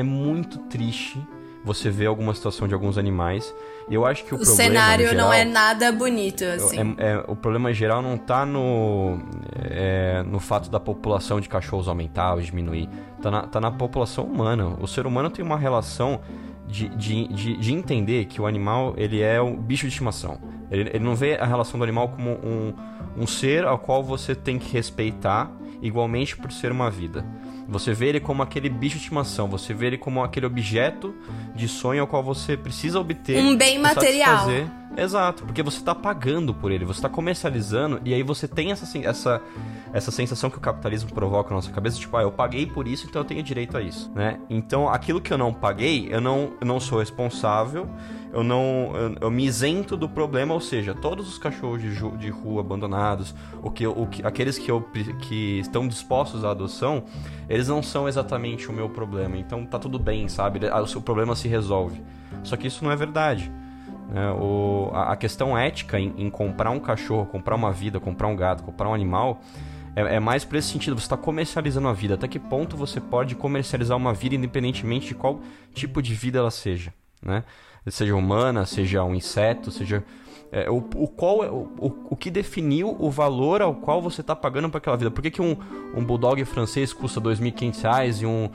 muito triste você ver alguma situação de alguns animais. Eu acho que o problema cenário geral, não é nada bonito, assim. O problema geral não tá no fato da população de cachorros aumentar ou diminuir. Tá na população humana. O ser humano tem uma relação de entender que o animal, ele é um bicho de estimação. Ele não vê a relação do animal como um ser ao qual você tem que respeitar igualmente por ser uma vida. Você vê ele como aquele bicho de estimação. Você vê ele como aquele objeto de sonho ao qual você precisa obter. Um bem material. Exato, porque você tá pagando por ele, você tá comercializando, e aí você tem essa sensação que o capitalismo provoca na nossa cabeça, tipo, eu paguei por isso, então eu tenho direito a isso, né? Então, aquilo que eu não paguei, eu não sou responsável, eu me isento do problema, ou seja, todos os cachorros de rua abandonados, aqueles que estão dispostos à adoção, eles não são exatamente o meu problema, então tá tudo bem, sabe? O seu problema se resolve. Só que isso não é verdade. A questão ética em comprar um cachorro, comprar uma vida, comprar um gato, comprar um animal é mais por esse sentido, você está comercializando a vida. Até que ponto você pode comercializar uma vida independentemente de qual tipo de vida ela seja, né? Seja humana, seja um inseto, seja... O que definiu o valor ao qual você está pagando para aquela vida? Por que um bulldog francês custa R$2.500 e um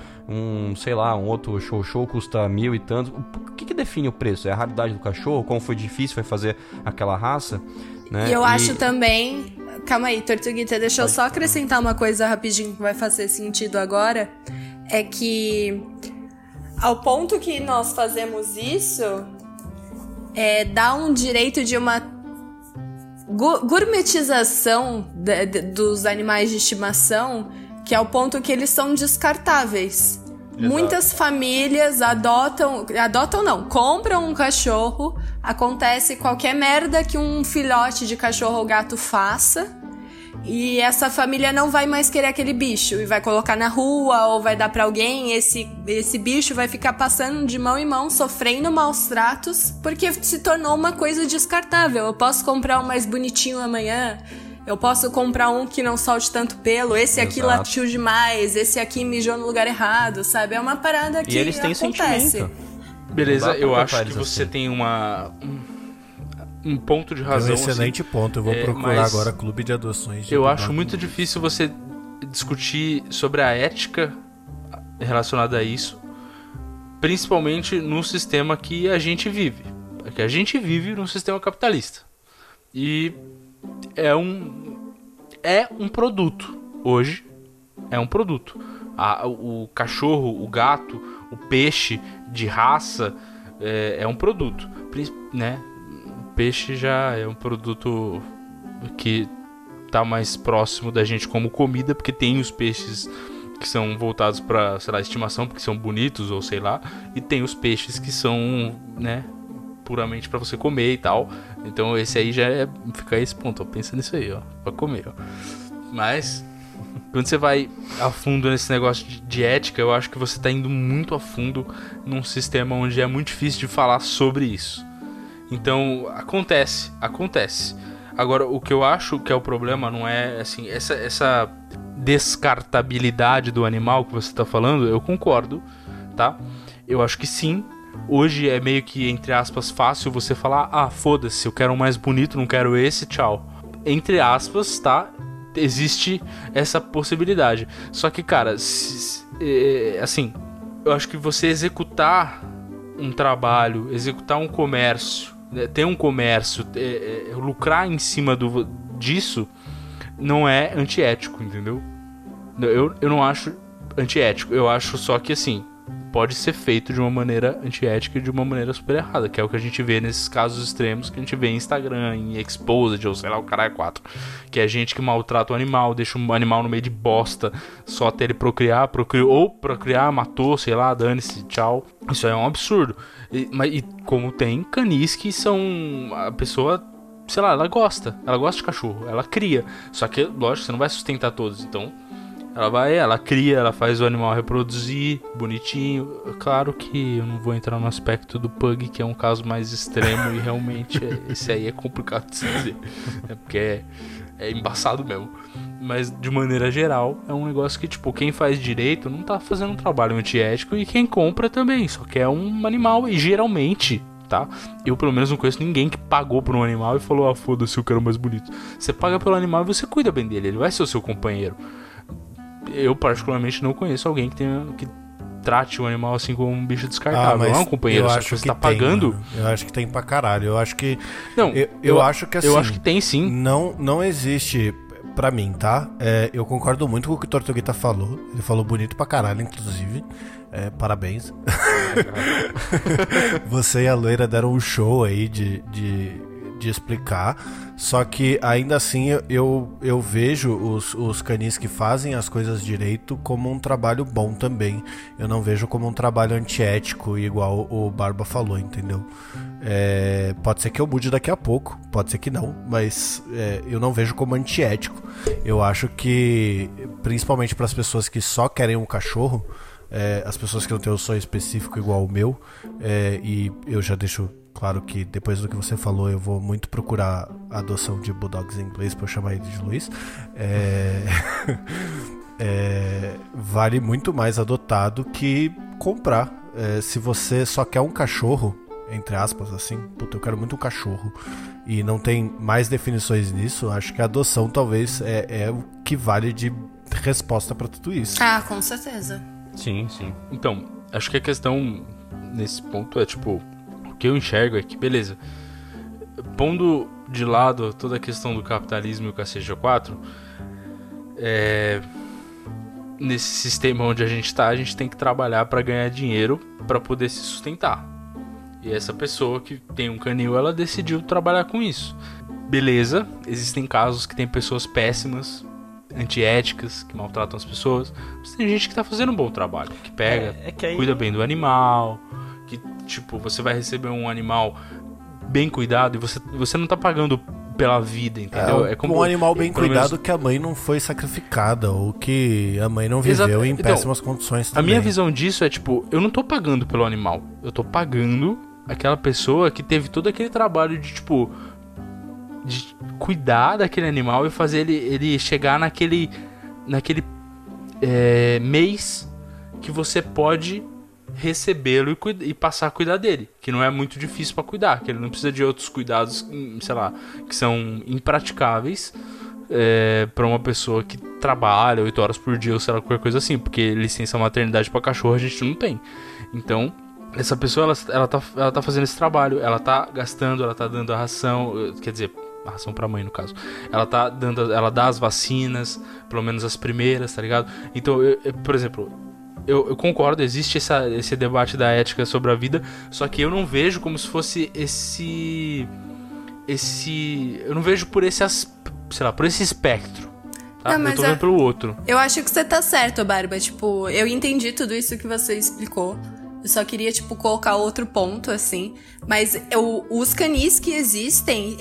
outro show custa R$1.000 e tanto? O que define o preço? É a raridade do cachorro? Como foi difícil foi fazer aquela raça? Né? E eu acho também... Calma aí, Tortuguita, deixa eu só acrescentar uma coisa rapidinho que vai fazer sentido agora. É que ao ponto que nós fazemos isso... dá um direito de uma gourmetização dos animais de estimação, que é o ponto que eles são descartáveis. Exato. Muitas famílias compram um cachorro, acontece qualquer merda que um filhote de cachorro ou gato faça, e essa família não vai mais querer aquele bicho, e vai colocar na rua, ou vai dar pra alguém, esse bicho vai ficar passando de mão em mão, sofrendo maus tratos, porque se tornou uma coisa descartável. Eu posso comprar um mais bonitinho amanhã, eu posso comprar um que não solte tanto pelo, esse aqui latiu demais, esse aqui mijou no lugar errado, sabe? É uma parada que acontece. E eles têm sentimento. Beleza, eu acho que você tem um ponto de razão. É um excelente ponto. Eu vou procurar agora Clube de Adoções. Eu acho muito difícil você discutir sobre a ética relacionada a isso, principalmente no sistema que a gente vive. Porque a gente vive num sistema capitalista. E é um produto. Hoje é um produto. O cachorro, o gato, o peixe de raça é um produto, né? Peixe já é um produto que tá mais próximo da gente como comida, porque tem os peixes que são voltados para, estimação, porque são bonitos ou sei lá, e tem os peixes que são, né, puramente para você comer e tal. Então esse aí já fica esse ponto, ó, pensa nisso aí, ó, para comer, ó. Mas quando você vai a fundo nesse negócio de ética, eu acho que você tá indo muito a fundo num sistema onde é muito difícil de falar sobre isso. Então, acontece. Agora, o que eu acho que é o problema não é, assim, essa descartabilidade do animal que você tá falando, eu concordo, tá? Eu acho que sim. Hoje é meio que, entre aspas, fácil você falar, foda-se, eu quero um mais bonito, não quero esse, tchau. Entre aspas, tá? Existe essa possibilidade. Só que, cara, assim, eu acho que você executar um trabalho, executar um comércio, ter um comércio, lucrar em cima disso, não é antiético, entendeu? Eu não acho antiético, eu acho só que assim, pode ser feito de uma maneira antiética e de uma maneira super errada, que é o que a gente vê nesses casos extremos que a gente vê em Instagram, em Exposed, ou sei lá, o caralho 4, que é gente que maltrata o animal, deixa o animal no meio de bosta só até ele procriar, procriou, matou, sei lá, dane-se, tchau. Isso aí é um absurdo. E como tem canis que são... a pessoa, sei lá, ela gosta de cachorro, ela cria, só que, lógico, você não vai sustentar todos, então... Ela cria, ela faz o animal reproduzir, bonitinho. Claro que eu não vou entrar no aspecto do Pug, que é um caso mais extremo e realmente esse aí é complicado de se dizer. É porque é embaçado mesmo. Mas de maneira geral, é um negócio que, tipo, quem faz direito não tá fazendo um trabalho antiético e quem compra também, só que é um animal e geralmente... Tá? Eu pelo menos não conheço ninguém que pagou por um animal e falou, ah, foda-se, eu quero mais bonito. Você paga pelo animal e você cuida bem dele, ele vai ser o seu companheiro. Eu particularmente não conheço alguém que trate o animal assim como um bicho descartável. Ah, mas não é um companheiro, só que você tá pagando. Mano. Eu acho que tem pra caralho. Eu acho que... Não, eu acho que assim... Eu acho que tem sim. Não existe... Pra mim, tá? Eu concordo muito com o que o Tortuguita falou. Ele falou bonito pra caralho, inclusive. Parabéns. Você e a Loira deram um show aí de explicar. Só que, ainda assim, eu vejo os canis que fazem as coisas direito como um trabalho bom também. Eu não vejo como um trabalho antiético, igual o Barba falou, entendeu? Pode ser que eu mude daqui a pouco, pode ser que não, mas eu não vejo como antiético. Eu acho que, principalmente para as pessoas que só querem um cachorro, as pessoas que não têm um sonho específico igual o meu, e eu já deixo... Claro que depois do que você falou, eu vou muito procurar a adoção de Bulldogs inglês pra eu chamar ele de Luiz. Vale muito mais adotado que comprar. Se você só quer um cachorro, entre aspas, assim, puta, eu quero muito um cachorro, e não tem mais definições nisso, acho que a adoção talvez é o que vale de resposta pra tudo isso. Ah, com certeza. Sim, sim. Então, acho que a questão nesse ponto é, tipo... O que eu enxergo é que, beleza, pondo de lado toda a questão do capitalismo e o cacete 4, nesse sistema onde a gente tá, a gente tem que trabalhar para ganhar dinheiro para poder se sustentar. E essa pessoa que tem um canil, ela decidiu trabalhar com isso. Beleza, existem casos que tem pessoas péssimas, antiéticas, que maltratam as pessoas, mas tem gente que tá fazendo um bom trabalho, que pega, que aí... cuida bem do animal... Que, tipo, você vai receber um animal bem cuidado e você não tá pagando pela vida, entendeu? É como um animal bem cuidado menos... que a mãe não foi sacrificada ou que a mãe não viveu em péssimas condições também. A minha visão disso é, tipo, eu não tô pagando pelo animal. Eu tô pagando aquela pessoa que teve todo aquele trabalho de, tipo, de cuidar daquele animal e fazer ele chegar naquele mês que você pode... recebê-lo e passar a cuidar dele, que não é muito difícil pra cuidar, que ele não precisa de outros cuidados, sei lá, que são impraticáveis pra uma pessoa que trabalha 8 horas por dia ou sei lá, qualquer coisa assim, porque licença maternidade pra cachorro a gente não tem. Então, essa pessoa, ela tá fazendo esse trabalho, ela tá gastando, ela tá dando a ração, quer dizer, a ração pra mãe no caso, ela dá as vacinas, pelo menos as primeiras, tá ligado? Então, por exemplo... Eu concordo, existe esse debate da ética sobre a vida, só que eu não vejo como se fosse esse eu não vejo por esse sei lá, por esse espectro, tá? Não, mas eu tô vendo pelo outro. Eu acho que você tá certo, Barba, tipo, eu entendi tudo isso que você explicou, eu só queria, tipo, colocar outro ponto, assim, mas os canis que existem,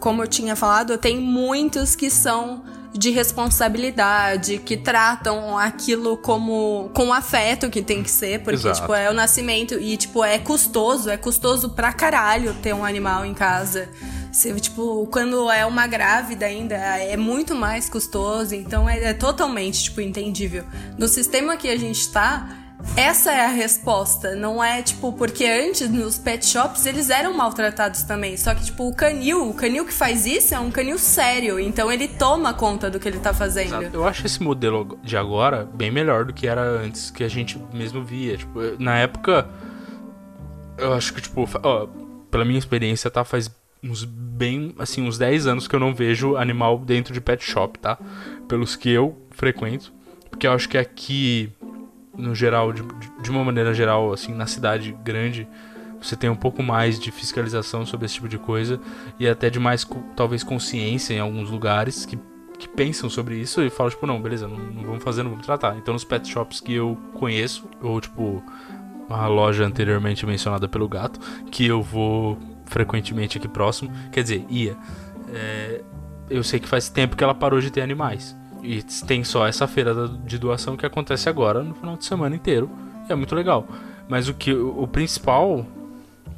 como eu tinha falado, eu tenho muitos que são... de responsabilidade, que tratam aquilo como com o afeto que tem que ser, porque exato. Tipo, é o nascimento e tipo, é custoso pra caralho ter um animal em casa. Você, tipo, quando é uma grávida ainda é muito mais custoso, então é totalmente tipo, entendível. No sistema que a gente tá, essa é a resposta, não é tipo, porque antes nos pet shops eles eram maltratados também, só que tipo o canil que faz isso é um canil sério, então ele toma conta do que ele tá fazendo. Exato. Eu acho esse modelo de agora bem melhor do que era antes, que a gente mesmo via, tipo, na época eu acho que tipo, ó, pela minha experiência, tá, faz uns bem, assim, uns 10 anos que eu não vejo animal dentro de pet shop, tá, pelos que eu frequento, porque eu acho que aqui no geral, de uma maneira geral, assim, na cidade grande, você tem um pouco mais de fiscalização sobre esse tipo de coisa e até de mais, talvez, consciência em alguns lugares que pensam sobre isso e falam, tipo, não, beleza, não vamos fazer, não vamos tratar. Então, nos pet shops que eu conheço, ou, tipo, a loja anteriormente mencionada pelo Gato, que eu vou frequentemente aqui próximo, quer dizer, eu sei que faz tempo que ela parou de ter animais. E tem só essa feira de doação que acontece agora no final de semana inteiro. E é muito legal. Mas o principal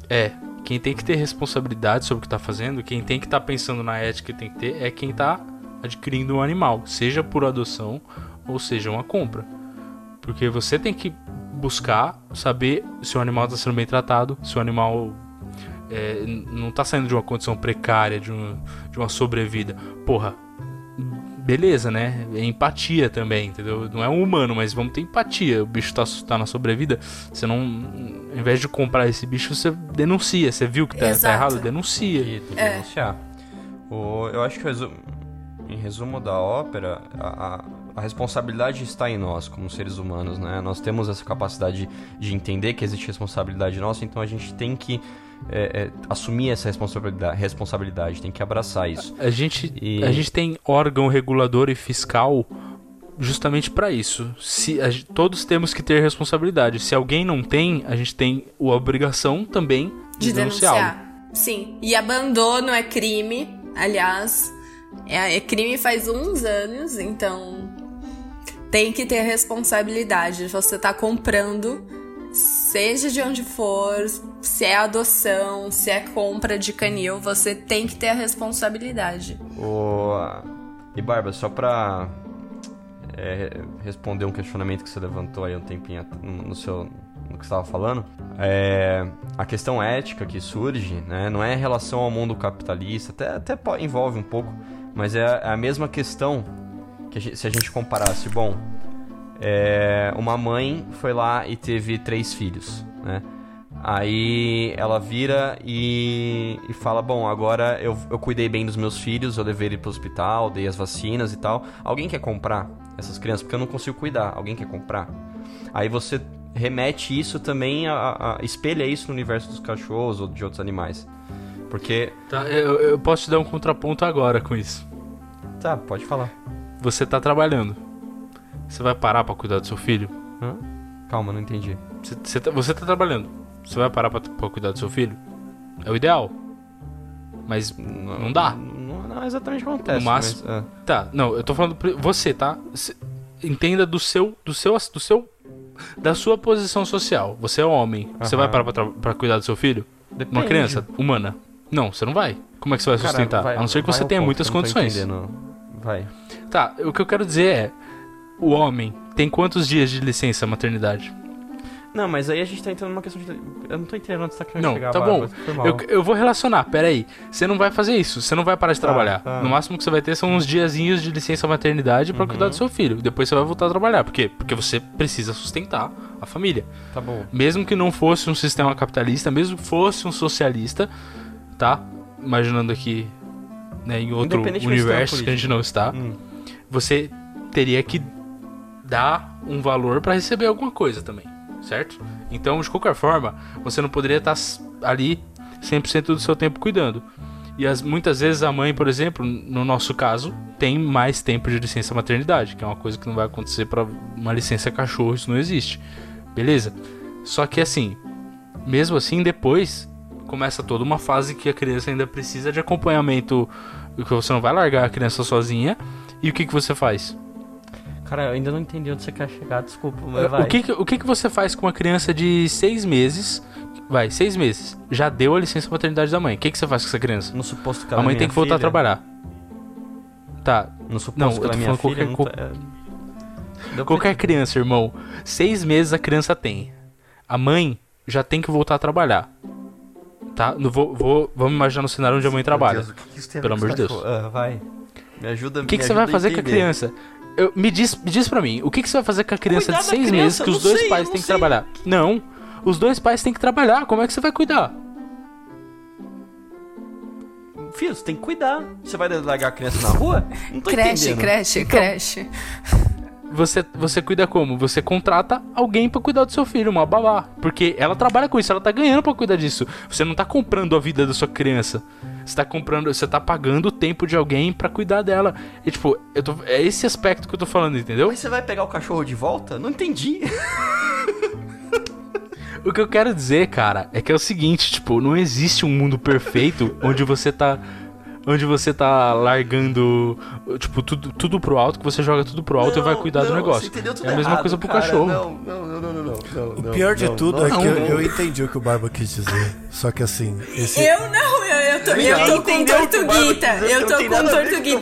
é quem tem que ter responsabilidade sobre o que está fazendo, quem tem que estar pensando na ética que tem que ter, é quem está adquirindo um animal, seja por adoção ou seja uma compra. Porque você tem que buscar saber se o animal está sendo bem tratado, se o animal não está saindo de uma condição precária, de uma sobrevida. Porra, beleza, né? É empatia também, entendeu? Não é um humano, mas vamos ter empatia. O bicho tá na sobrevida. Você não... Ao invés de comprar esse bicho, você denuncia. Você viu que tá errado? Denuncia. Denunciar. Eu acho que, em resumo da ópera, a responsabilidade está em nós, como seres humanos, né? Nós temos essa capacidade de entender que existe responsabilidade nossa, então a gente tem que assumir essa responsabilidade, tem que abraçar isso. A gente tem órgão regulador e fiscal justamente para isso. Todos temos que ter responsabilidade. Se alguém não tem, a gente tem a obrigação também de denunciar. Sim, e abandono é crime, aliás, é crime faz uns anos, então tem que ter responsabilidade. Você tá comprando, seja de onde for, se é adoção, se é compra de canil, você tem que ter a responsabilidade. E Barba, só pra responder um questionamento que você levantou aí um tempinho no que você estava falando, a questão ética que surge, né, não é em relação ao mundo capitalista, até envolve um pouco, mas é a mesma questão que se a gente comparasse, uma mãe foi lá e teve 3 filhos, né? Aí ela vira e fala, agora eu cuidei bem dos meus filhos, eu levei ele pro hospital, dei as vacinas e tal. Alguém quer comprar essas crianças? Porque eu não consigo cuidar. Alguém quer comprar? Aí você remete isso também, espelha isso no universo dos cachorros ou de outros animais. Porque... Tá, eu posso te dar um contraponto agora com isso. Tá, pode falar. Você tá trabalhando. Você vai parar pra cuidar do seu filho? Hã? Calma, não entendi. Você tá trabalhando. Você vai parar pra cuidar do seu filho? É o ideal. Mas não dá. Não é exatamente o que acontece. No máximo... Mas, Tá, não, eu tô falando pra você, tá? Entenda da sua posição social. Você é homem. Aham. Você vai parar pra cuidar do seu filho? Depende. Uma criança humana? Não, você não vai. Como é que você vai sustentar? A não ser que você tenha muitas condições. Vai. Tá, o que eu quero dizer é... O homem tem quantos dias de licença maternidade? Não, mas aí a gente tá entrando numa questão de... Eu não tô entendendo onde você tá querendo chegar. Não, tá bom. Eu vou relacionar, peraí. Você não vai fazer isso, você não vai parar de trabalhar. Tá. No máximo que você vai ter são uns diazinhos de licença maternidade pra cuidar do seu filho. Depois você vai voltar a trabalhar. Por quê? Porque você precisa sustentar a família. Tá bom. Mesmo que não fosse um sistema capitalista, mesmo que fosse um socialista, tá? Imaginando aqui, né, em outro universo que a gente não está, você teria que dar um valor pra receber alguma coisa também, certo? Então, de qualquer forma, você não poderia estar ali 100% do seu tempo cuidando. E muitas vezes a mãe, por exemplo, no nosso caso, tem mais tempo de licença maternidade, que é uma coisa que não vai acontecer pra uma licença cachorro, isso não existe. Beleza? Só que assim, mesmo assim, depois começa toda uma fase que a criança ainda precisa de acompanhamento, porque você não vai largar a criança sozinha. E o que você faz? Cara, eu ainda não entendi onde você quer chegar, desculpa, mas vai. O que você faz com uma criança de 6 meses? Vai, 6 meses. Já deu a licença maternidade da mãe. O que você faz com essa criança? No suposto que ela é minha filha. A mãe tem que voltar a trabalhar. Tá. No suposto que ela é minha filha. Qualquer criança, irmão. 6 meses a criança tem. A mãe já tem que voltar a trabalhar. Tá? Vamos imaginar no cenário onde a mãe trabalha. Pelo amor de Deus. Vai. Me ajuda. O que você vai fazer com a criança? Me diz pra mim, o que você vai fazer com a criança cuidar de 6 meses que os dois pais têm que trabalhar? Não, os dois pais têm que trabalhar, como é que você vai cuidar? Filho, você tem que cuidar. Você vai largar a criança na rua? Não tô entendendo. Creche. Você cuida como? Você contrata alguém pra cuidar do seu filho, uma babá. Porque ela trabalha com isso, ela tá ganhando pra cuidar disso. Você não tá comprando a vida da sua criança. Você tá comprando, você tá pagando o tempo de alguém pra cuidar dela. E tipo, é esse aspecto que eu tô falando, entendeu? Mas você vai pegar o cachorro de volta? Não entendi. O que eu quero dizer, cara, é que é o seguinte, tipo, não existe um mundo perfeito onde você tá largando, tipo, tudo pro alto, que você joga tudo pro alto e vai cuidar do negócio. Você entendeu tudo errado, a mesma coisa pro cachorro. Não. O pior de tudo é que eu entendi o que o Barba quis dizer. Só que assim... Eu tô com Tortuguita.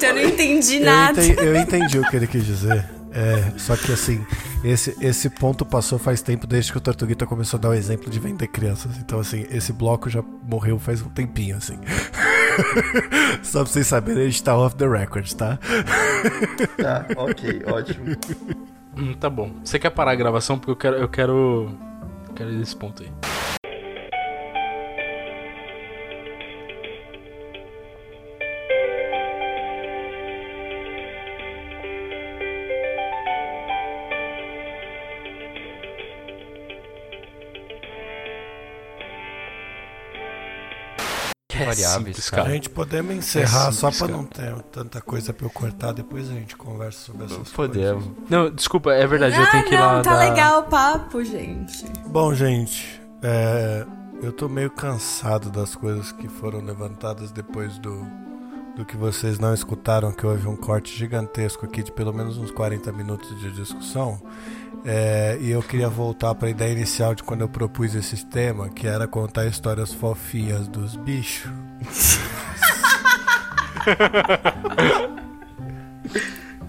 Eu não entendi nada. Eu entendi o que ele quis dizer. É, só que assim, esse ponto passou faz tempo, desde que o Tortuguita começou a dar o exemplo de vender crianças. Então assim, esse bloco já morreu faz um tempinho, assim. Só pra vocês saberem, a gente tá off the record, tá? Tá, ok, ótimo. Tá bom, você quer parar a gravação? Porque eu quero ir nesse ponto aí. Variáveis, cara. A gente podemos encerrar só pra não ter tanta coisa pra eu cortar, depois a gente conversa sobre essas coisas. Não, desculpa, é verdade, eu tenho que ir lá. Não, tá legal o papo, gente. Bom, gente, eu tô meio cansado das coisas que foram levantadas depois do que vocês não escutaram, que houve um corte gigantesco aqui de pelo menos uns 40 minutos de discussão. E eu queria voltar para a ideia inicial de quando eu propus esse tema, que era contar histórias fofinhas dos bichos.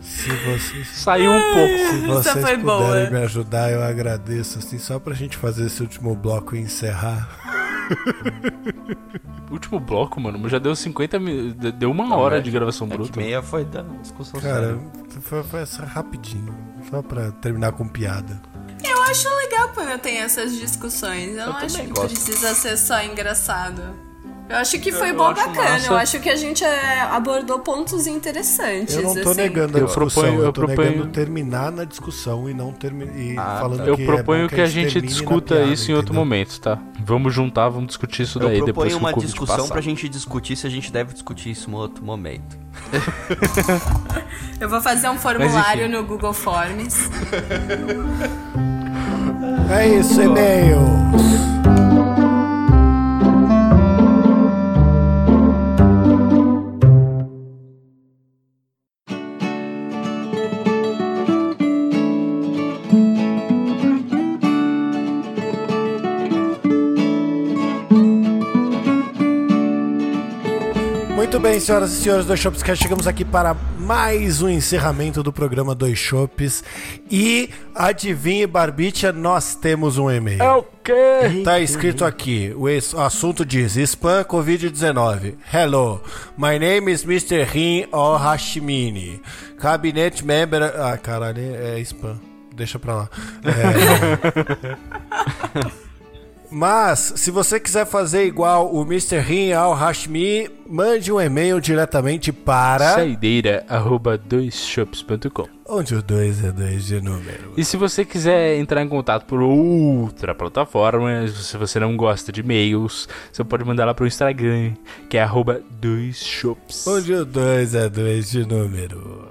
Se vocês... Saiu um pouco. Se vocês puderem boa. Me ajudar, eu agradeço, assim, só pra gente fazer esse último bloco e encerrar. Último bloco, mano, já deu 50 minutos. Deu uma hora de gravação bruta. Meia foi da discussão. Cara, foi essa rapidinho. Só pra terminar com piada. Eu acho legal quando eu tenho essas discussões. Eu não acho que precisa ser só engraçado. Eu acho que foi bom, bacana. Massa. Eu acho que a gente abordou pontos interessantes. Eu não tô negando a discussão. Eu tô negando terminar na discussão e não terminar. Eu proponho que a gente discuta piada, isso em outro momento, tá? Vamos juntar, vamos discutir isso daí depois. Eu proponho uma discussão pra gente discutir se a gente deve discutir isso em outro momento. Eu vou fazer um formulário no Google Forms. É isso, e-mails. Muito bem, senhoras e senhores do Dois Shops, chegamos aqui para mais um encerramento do programa Dois Shops. E adivinhe, Barbicha, nós temos um e-mail. É o quê? Tá escrito aqui, o assunto diz, Spam Covid-19. Hello, my name is Mr. Rin Ohashimini. Cabinet member... Ah, caralho, é spam. Deixa pra lá. Mas, se você quiser fazer igual o Mr. Rin Al-Hashmi, mande um e-mail diretamente para saideira@doisshops.com, onde o 2 é 2 de número. E se você quiser entrar em contato por outra plataforma, se você não gosta de e-mails, você pode mandar lá para o Instagram, que é @doisshops, onde o 2 é 2 de número.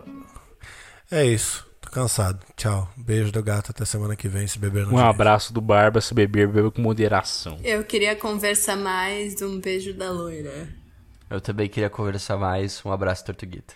É isso. Cansado. Tchau. Beijo do gato. Até semana que vem. Se beber, não Um abraço do Barba. Se beber, beba com moderação. Eu queria conversar mais. Um beijo da Loira. Eu também queria conversar mais. Um abraço, Tortuguita.